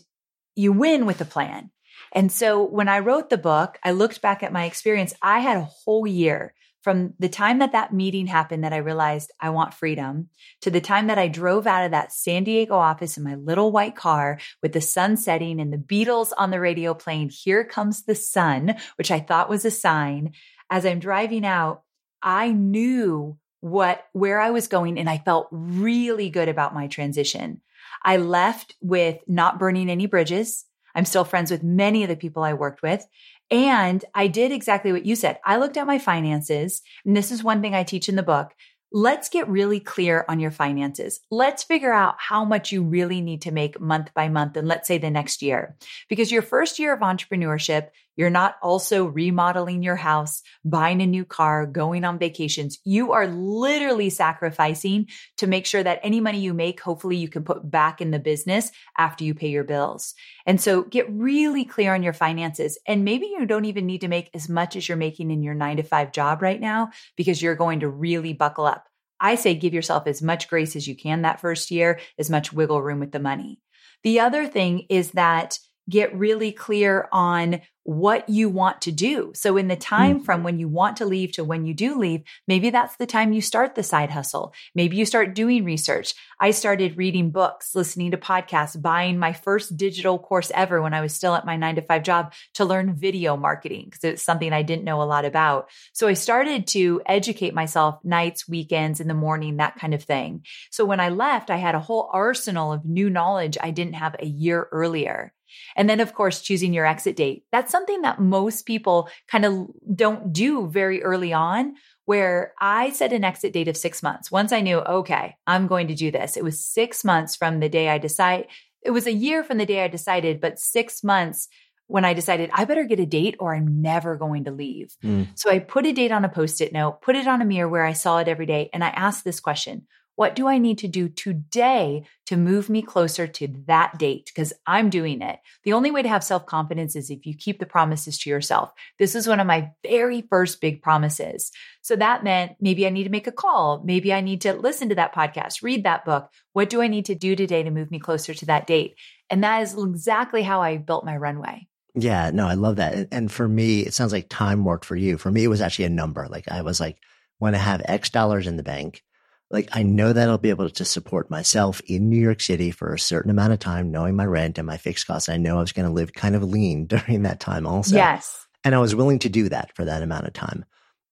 you win with a plan. And so when I wrote the book, I looked back at my experience. I had a whole year from the time that that meeting happened that I realized I want freedom to the time that I drove out of that San Diego office in my little white car with the sun setting and the Beatles on the radio playing, "Here Comes the Sun," which I thought was a sign. As I'm driving out, I knew where I was going, and I felt really good about my transition. I left with not burning any bridges. I'm still friends with many of the people I worked with. And I did exactly what you said. I looked at my finances, and this is one thing I teach in the book. Let's get really clear on your finances. Let's figure out how much you really need to make month by month, and let's say the next year. Because your first year of entrepreneurship, you're not also remodeling your house, buying a new car, going on vacations. You are literally sacrificing to make sure that any money you make, hopefully you can put back in the business after you pay your bills. And so get really clear on your finances. And maybe you don't even need to make as much as you're making in your 9-to-5 job right now, because you're going to really buckle up. I say give yourself as much grace as you can that first year, as much wiggle room with the money. The other thing is that get really clear on what you want to do. So in the time from when you want to leave to when you do leave, maybe that's the time you start the side hustle. Maybe you start doing research. I started reading books, listening to podcasts, buying my first digital course ever when I was still at my 9-to-5 job to learn video marketing, because it's something I didn't know a lot about. So I started to educate myself nights, weekends, in the morning, that kind of thing. So when I left, I had a whole arsenal of new knowledge I didn't have a year earlier. And then, of course, choosing your exit date. That's something that most people kind of don't do very early on, where I set an exit date of 6 months. Once I knew, okay, I'm going to do this. It was 6 months from the day I decide. It was a year from the day I decided, but 6 months when I decided I better get a date or I'm never going to leave. So I put a date on a Post-it note, put it on a mirror where I saw it every day. And I asked this question: what do I need to do today to move me closer to that date? Because I'm doing it. The only way to have self-confidence is if you keep the promises to yourself. This is one of my very first big promises. So that meant maybe I need to make a call. Maybe I need to listen to that podcast, read that book. What do I need to do today to move me closer to that date? And that is exactly how I built my runway. Yeah, no, I love that. And for me, it sounds like time worked for you. For me, it was actually a number. Like I was like, when I have X dollars in the bank, like I know that I'll be able to support myself in New York City for a certain amount of time, knowing my rent and my fixed costs. I know I was going to live kind of lean during that time also. Yes. And I was willing to do that for that amount of time.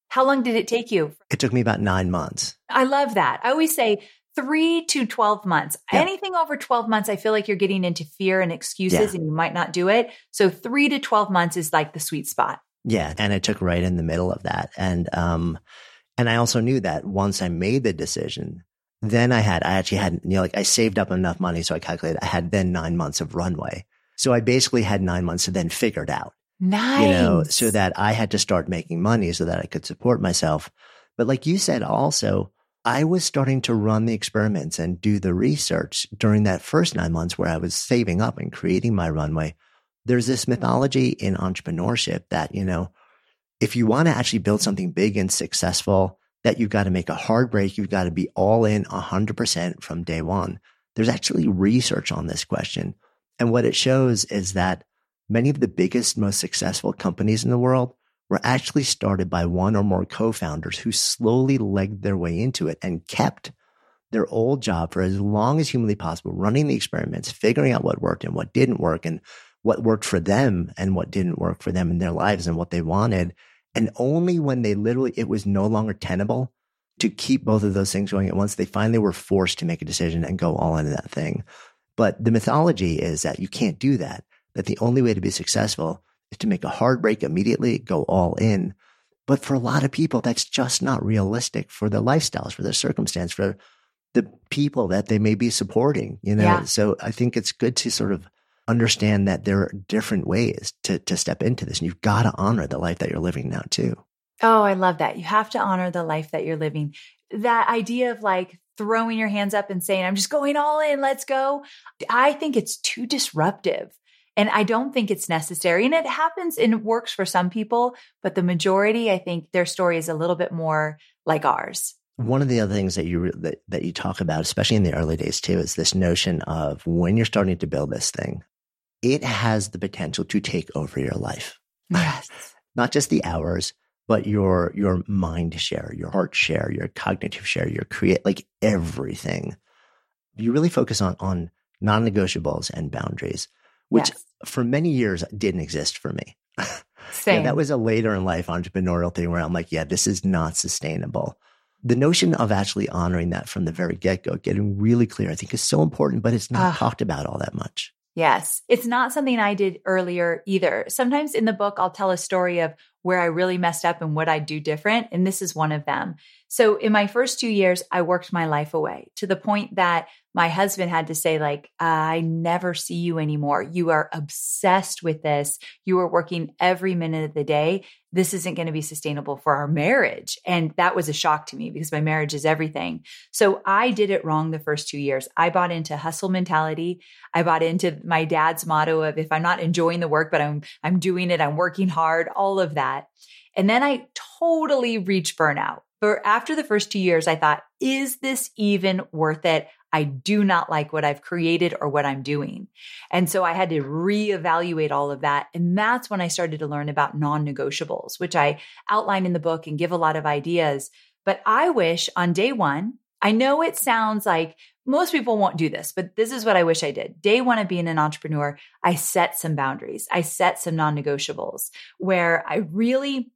How long did it take you? It took me about 9 months. I love that. I always say 3 to 12 months. Yep. Anything over 12 months, I feel like you're getting into fear and excuses and you might not do it. So 3 to 12 months is like the sweet spot. Yeah. And I took right in the middle of that. And I also knew that once I made the decision, then I actually had, you know, like I saved up enough money. So I calculated I had then 9 months of runway. So I basically had 9 months to then figure it out. Nice. You know, so that I had to start making money so that I could support myself. But like you said, also, I was starting to run the experiments and do the research during that first 9 months where I was saving up and creating my runway. There's this mythology in entrepreneurship that, you know, if you want to actually build something big and successful, that you've got to make a hard break, you've got to be all in 100% from day one. There's actually research on this question. And what it shows is that many of the biggest, most successful companies in the world were actually started by one or more co-founders who slowly legged their way into it and kept their old job for as long as humanly possible, running the experiments, figuring out what worked and what didn't work, and what worked for them and what didn't work for them in their lives and what they wanted. And only when they literally, it was no longer tenable to keep both of those things going at once, they finally were forced to make a decision and go all into that thing. But the mythology is that you can't do that, that the only way to be successful is to make a hard break immediately, go all in. But for a lot of people, that's just not realistic for their lifestyles, for their circumstance, for the people that they may be supporting, you know? Yeah. So I think it's good to sort of understand that there are different ways to step into this. And you've got to honor the life that you're living now too. Oh, I love that. You have to honor the life that you're living. That idea of like throwing your hands up and saying, I'm just going all in, let's go. I think it's too disruptive. And I don't think it's necessary. And it happens and it works for some people, but the majority, I think their story is a little bit more like ours. One of the other things that you talk about, especially in the early days too, is this notion of when you're starting to build this thing, it has the potential to take over your life. Yes. Not just the hours, but your mind share, your heart share, your cognitive share, your create, like everything. You really focus on non-negotiables and boundaries, which for many years didn't exist for me. Same. That was a later in life entrepreneurial thing where I'm like, yeah, this is not sustainable. The notion of actually honoring that from the very get-go, getting really clear, I think is so important, but it's not talked about all that much. Yes. It's not something I did earlier either. Sometimes in the book, I'll tell a story of where I really messed up and what I do different. And this is one of them. So in my first 2 years, I worked my life away to the point that my husband had to say, like, I never see you anymore. You are obsessed with this. You are working every minute of the day. This isn't going to be sustainable for our marriage. And that was a shock to me because my marriage is everything. So I did it wrong the first 2 years. I bought into hustle mentality. I bought into my dad's motto of if I'm not enjoying the work, but I'm doing it, I'm working hard, all of that. And then I totally reached burnout. But after the first 2 years, I thought, is this even worth it? I do not like what I've created or what I'm doing. And so I had to reevaluate all of that. And that's when I started to learn about non-negotiables, which I outline in the book and give a lot of ideas. But I wish on day one, I know it sounds like most people won't do this, but this is what I wish I did. Day one of being an entrepreneur, I set some boundaries. I set some non-negotiables where I really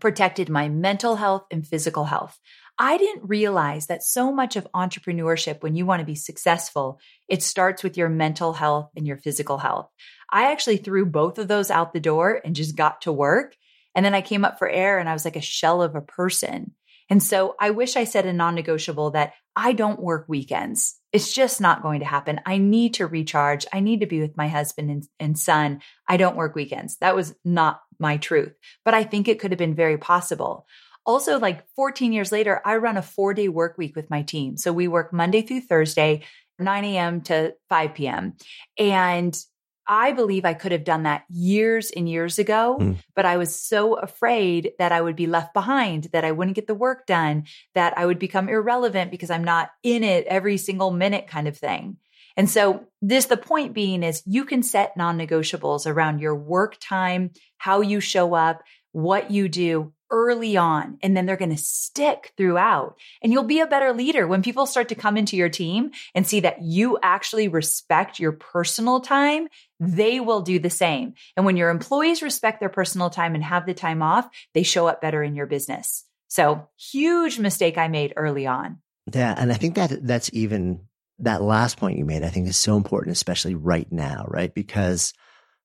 protected my mental health and physical health. I didn't realize that so much of entrepreneurship, when you want to be successful, it starts with your mental health and your physical health. I actually threw both of those out the door and just got to work. And then I came up for air and I was like a shell of a person. And so I wish I said a non-negotiable that I don't work weekends. It's just not going to happen. I need to recharge. I need to be with my husband and son. I don't work weekends. That was not my truth, but I think it could have been very possible. Also, like 14 years later, I run a 4-day work week with my team. So we work Monday through Thursday, 9 a.m. to 5 p.m. And I believe I could have done that years and years ago, but I was so afraid that I would be left behind, that I wouldn't get the work done, that I would become irrelevant because I'm not in it every single minute kind of thing. And so this, the point being is you can set non-negotiables around your work time, how you show up, what you do early on, and then they're going to stick throughout. And you'll be a better leader when people start to come into your team and see that you actually respect your personal time. They will do the same. And when your employees respect their personal time and have the time off, they show up better in your business. So huge mistake I made early on. Yeah. And I think that's even that last point you made, I think is so important, especially right now, right? Because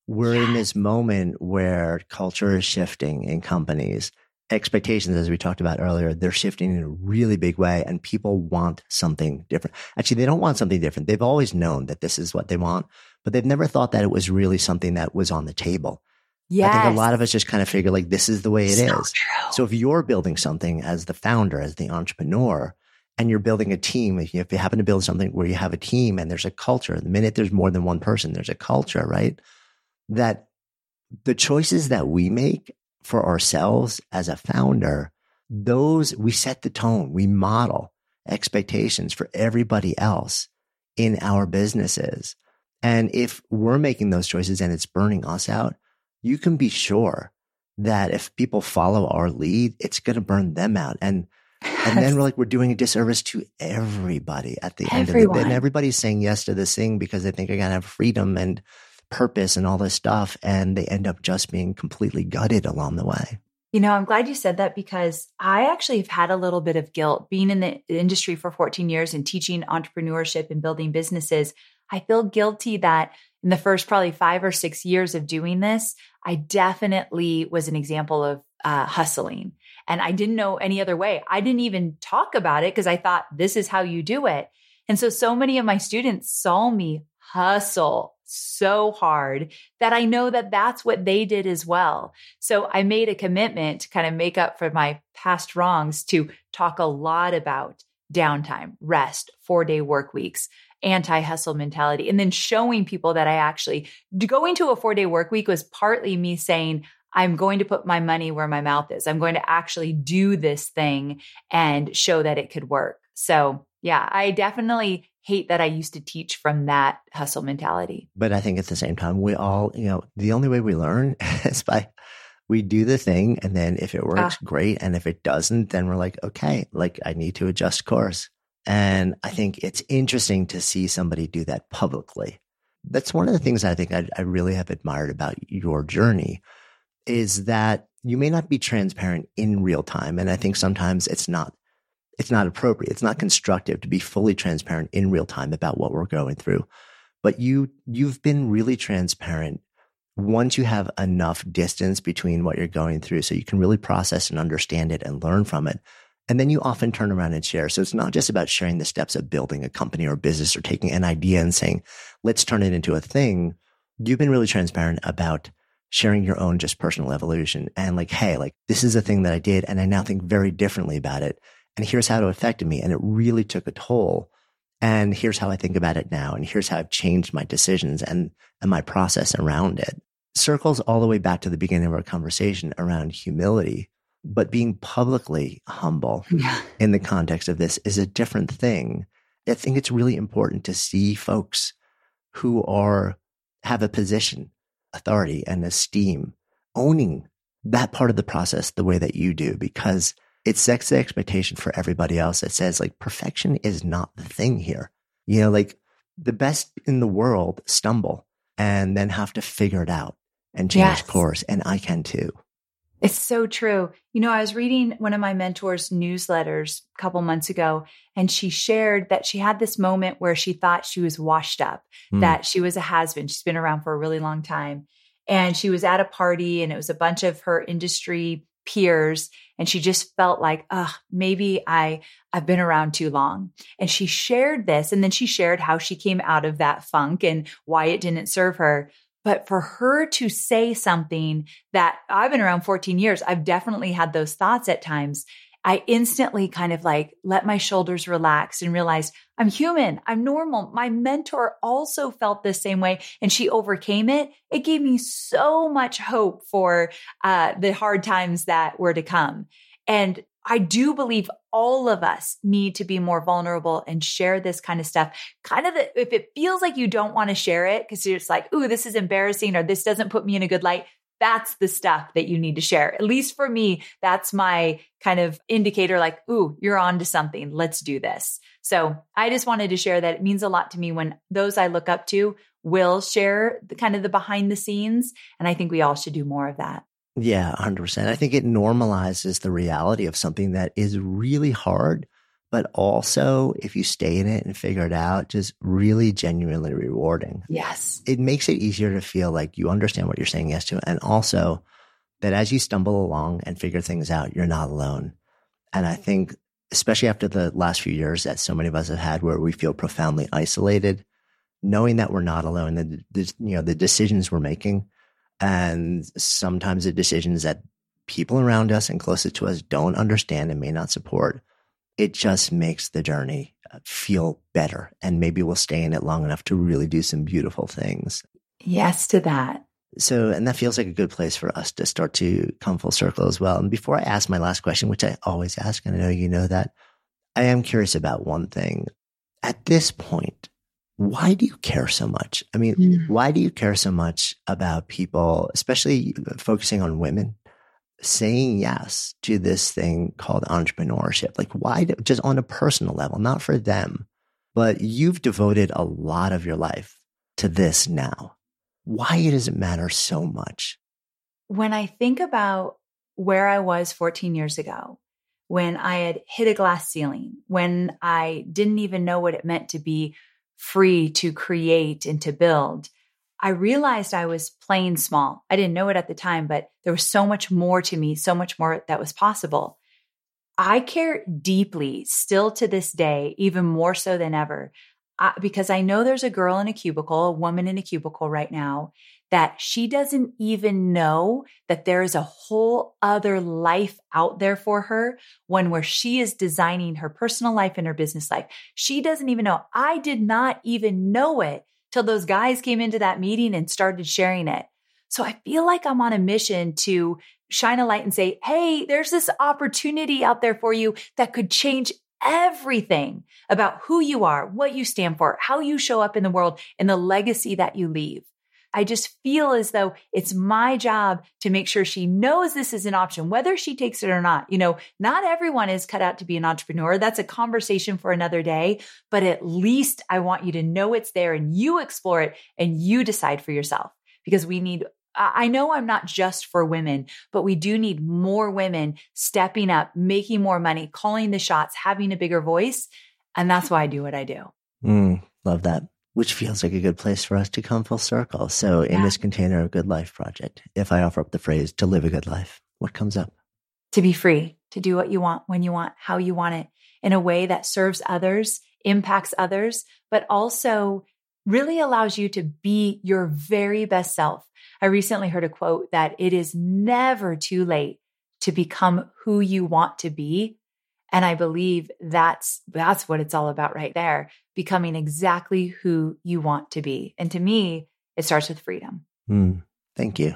we're in this moment where culture is shifting in companies. Expectations, as we talked about earlier, they're shifting in a really big way and people want something different. Actually, they don't want something different. They've always known that this is what they want, but they've never thought that it was really something that was on the table. Yes. I think a lot of us just kind of figure like, this is the way it is. So if you're building something as the founder, as the entrepreneur, and you're building a team, if you happen to build something where you have a team and there's a culture, the minute there's more than one person, there's a culture, right? That the choices that we make for ourselves as a founder, those we set the tone, we model expectations for everybody else in our businesses. And if we're making those choices and it's burning us out, you can be sure that if people follow our lead, it's going to burn them out. And then we're like, we're doing a disservice to everybody at the end of the day. And everybody's saying yes to this thing because they think they're going to have freedom and purpose and all this stuff. And they end up just being completely gutted along the way. You know, I'm glad you said that because I actually have had a little bit of guilt being in the industry for 14 years and teaching entrepreneurship and building businesses. I feel guilty that in the first probably 5 or 6 years of doing this, I definitely was an example of hustling. And I didn't know any other way. I didn't even talk about it because I thought this is how you do it. And so many of my students saw me hustle so hard that I know that that's what they did as well. So I made a commitment to kind of make up for my past wrongs to talk a lot about downtime, rest, 4-day work weeks, anti-hustle mentality, and then showing people that I actually going to a 4-day work week was partly me saying, I'm going to put my money where my mouth is. I'm going to actually do this thing and show that it could work. So yeah, I definitely hate that I used to teach from that hustle mentality. But I think at the same time, we all, you know, the only way we learn is by we do the thing, and then if it works, great. And if it doesn't, then we're like, okay, like I need to adjust course. And I think it's interesting to see somebody do that publicly. That's one of the things I think I really have admired about your journey is that you may not be transparent in real time. And I think sometimes it's not appropriate. It's not constructive to be fully transparent in real time about what we're going through. But you've been really transparent once you have enough distance between what you're going through so you can really process and understand it and learn from it. And then you often turn around and share. So it's not just about sharing the steps of building a company or a business or taking an idea and saying, let's turn it into a thing. You've been really transparent about sharing your own just personal evolution and like, hey, like this is a thing that I did and I now think very differently about it. And here's how it affected me. And it really took a toll. And here's how I think about it now. And here's how I've changed my decisions and my process around it. Circles all the way back to the beginning of our conversation around humility. But being publicly humble in the context of this is a different thing. I think it's really important to see folks who have a position, authority, and esteem owning that part of the process the way that you do, because it sets the expectation for everybody else that says like perfection is not the thing here. You know, like the best in the world stumble and then have to figure it out and change course. And I can too. It's so true. You know, I was reading one of my mentor's newsletters a couple months ago, and she shared that she had this moment where she thought she was washed up, that she was a has-been. She's been around for a really long time. And she was at a party, and it was a bunch of her industry peers. And she just felt like, maybe I've been around too long. And she shared this. And then she shared how she came out of that funk and why it didn't serve her. But for her to say something that I've been around 14 years, I've definitely had those thoughts at times. I instantly kind of like let my shoulders relax and realized I'm human. I'm normal. My mentor also felt the same way and she overcame it. It gave me so much hope for the hard times that were to come. And I do believe all of us need to be more vulnerable and share this kind of stuff. Kind of if it feels like you don't want to share it because you're just like, ooh, this is embarrassing or this doesn't put me in a good light, that's the stuff that you need to share. At least for me, that's my kind of indicator like, ooh, you're on to something. Let's do this. So I just wanted to share that it means a lot to me when those I look up to will share the kind of the behind the scenes. And I think we all should do more of that. Yeah, 100%. I think it normalizes the reality of something that is really hard, but also if you stay in it and figure it out, just really genuinely rewarding. Yes. It makes it easier to feel like you understand what you're saying yes to. And also that as you stumble along and figure things out, you're not alone. And I think, especially after the last few years that so many of us have had where we feel profoundly isolated, knowing that we're not alone, the decisions we're making. And sometimes the decisions that people around us and closest to us don't understand and may not support, it just makes the journey feel better. And maybe we'll stay in it long enough to really do some beautiful things. Yes to that. So, and that feels like a good place for us to start to come full circle as well. And before I ask my last question, which I always ask, and I know you know that, I am curious about one thing. At this point, why do you care so much? I mean, why do you care so much about people, especially focusing on women, saying yes to this thing called entrepreneurship? Like why, just on a personal level, not for them, but you've devoted a lot of your life to this now. Why does it matter so much? When I think about where I was 14 years ago, when I had hit a glass ceiling, when I didn't even know what it meant to be free to create and to build, I realized I was playing small. I didn't know it at the time, but there was so much more to me, so much more that was possible. I care deeply still to this day, even more so than ever, because I know there's a girl in a cubicle, a woman in a cubicle right now, that she doesn't even know that there is a whole other life out there for her, one where she is designing her personal life and her business life. She doesn't even know. I did not even know it till those guys came into that meeting and started sharing it. So I feel like I'm on a mission to shine a light and say, hey, there's this opportunity out there for you that could change everything about who you are, what you stand for, how you show up in the world, and the legacy that you leave. I just feel as though it's my job to make sure she knows this is an option, whether she takes it or not. You know, not everyone is cut out to be an entrepreneur. That's a conversation for another day, but at least I want you to know it's there and you explore it and you decide for yourself, because we need, I know I'm not just for women, but we do need more women stepping up, making more money, calling the shots, having a bigger voice. And that's why I do what I do. Love that. Which feels like a good place for us to come full circle. So in this container of Good Life Project, if I offer up the phrase to live a good life, what comes up? To be free, to do what you want, when you want, how you want it, in a way that serves others, impacts others, but also really allows you to be your very best self. I recently heard a quote that it is never too late to become who you want to be. And I believe that's what it's all about right there, becoming exactly who you want to be. And to me, it starts with freedom. Thank you.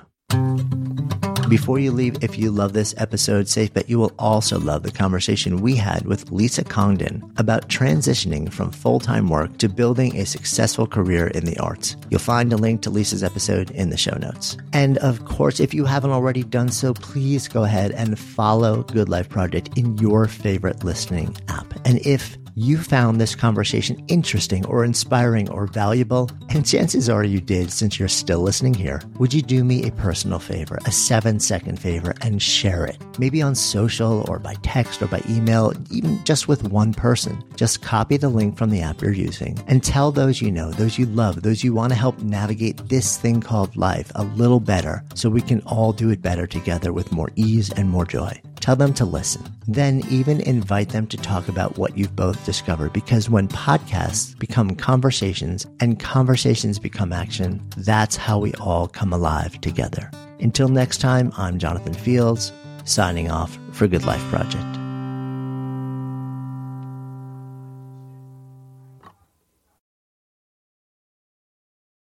Before you leave, if you love this episode, safe bet you will also love the conversation we had with Lisa Congdon about transitioning from full-time work to building a successful career in the arts. You'll find a link to Lisa's episode in the show notes. And of course, if you haven't already done so, please go ahead and follow Good Life Project in your favorite listening app. And if you found this conversation interesting or inspiring or valuable, and chances are you did since you're still listening here, would you do me a personal favor, a 7-second favor, and share it? Maybe on social or by text or by email, even just with one person. Just copy the link from the app you're using and tell those you know, those you love, those you want to help navigate this thing called life a little better, so we can all do it better together with more ease and more joy. Tell them to listen. Then even invite them to talk about what you've both discovered, because when podcasts become conversations and conversations become action, that's how we all come alive together. Until next time, I'm Jonathan Fields, signing off for Good Life Project.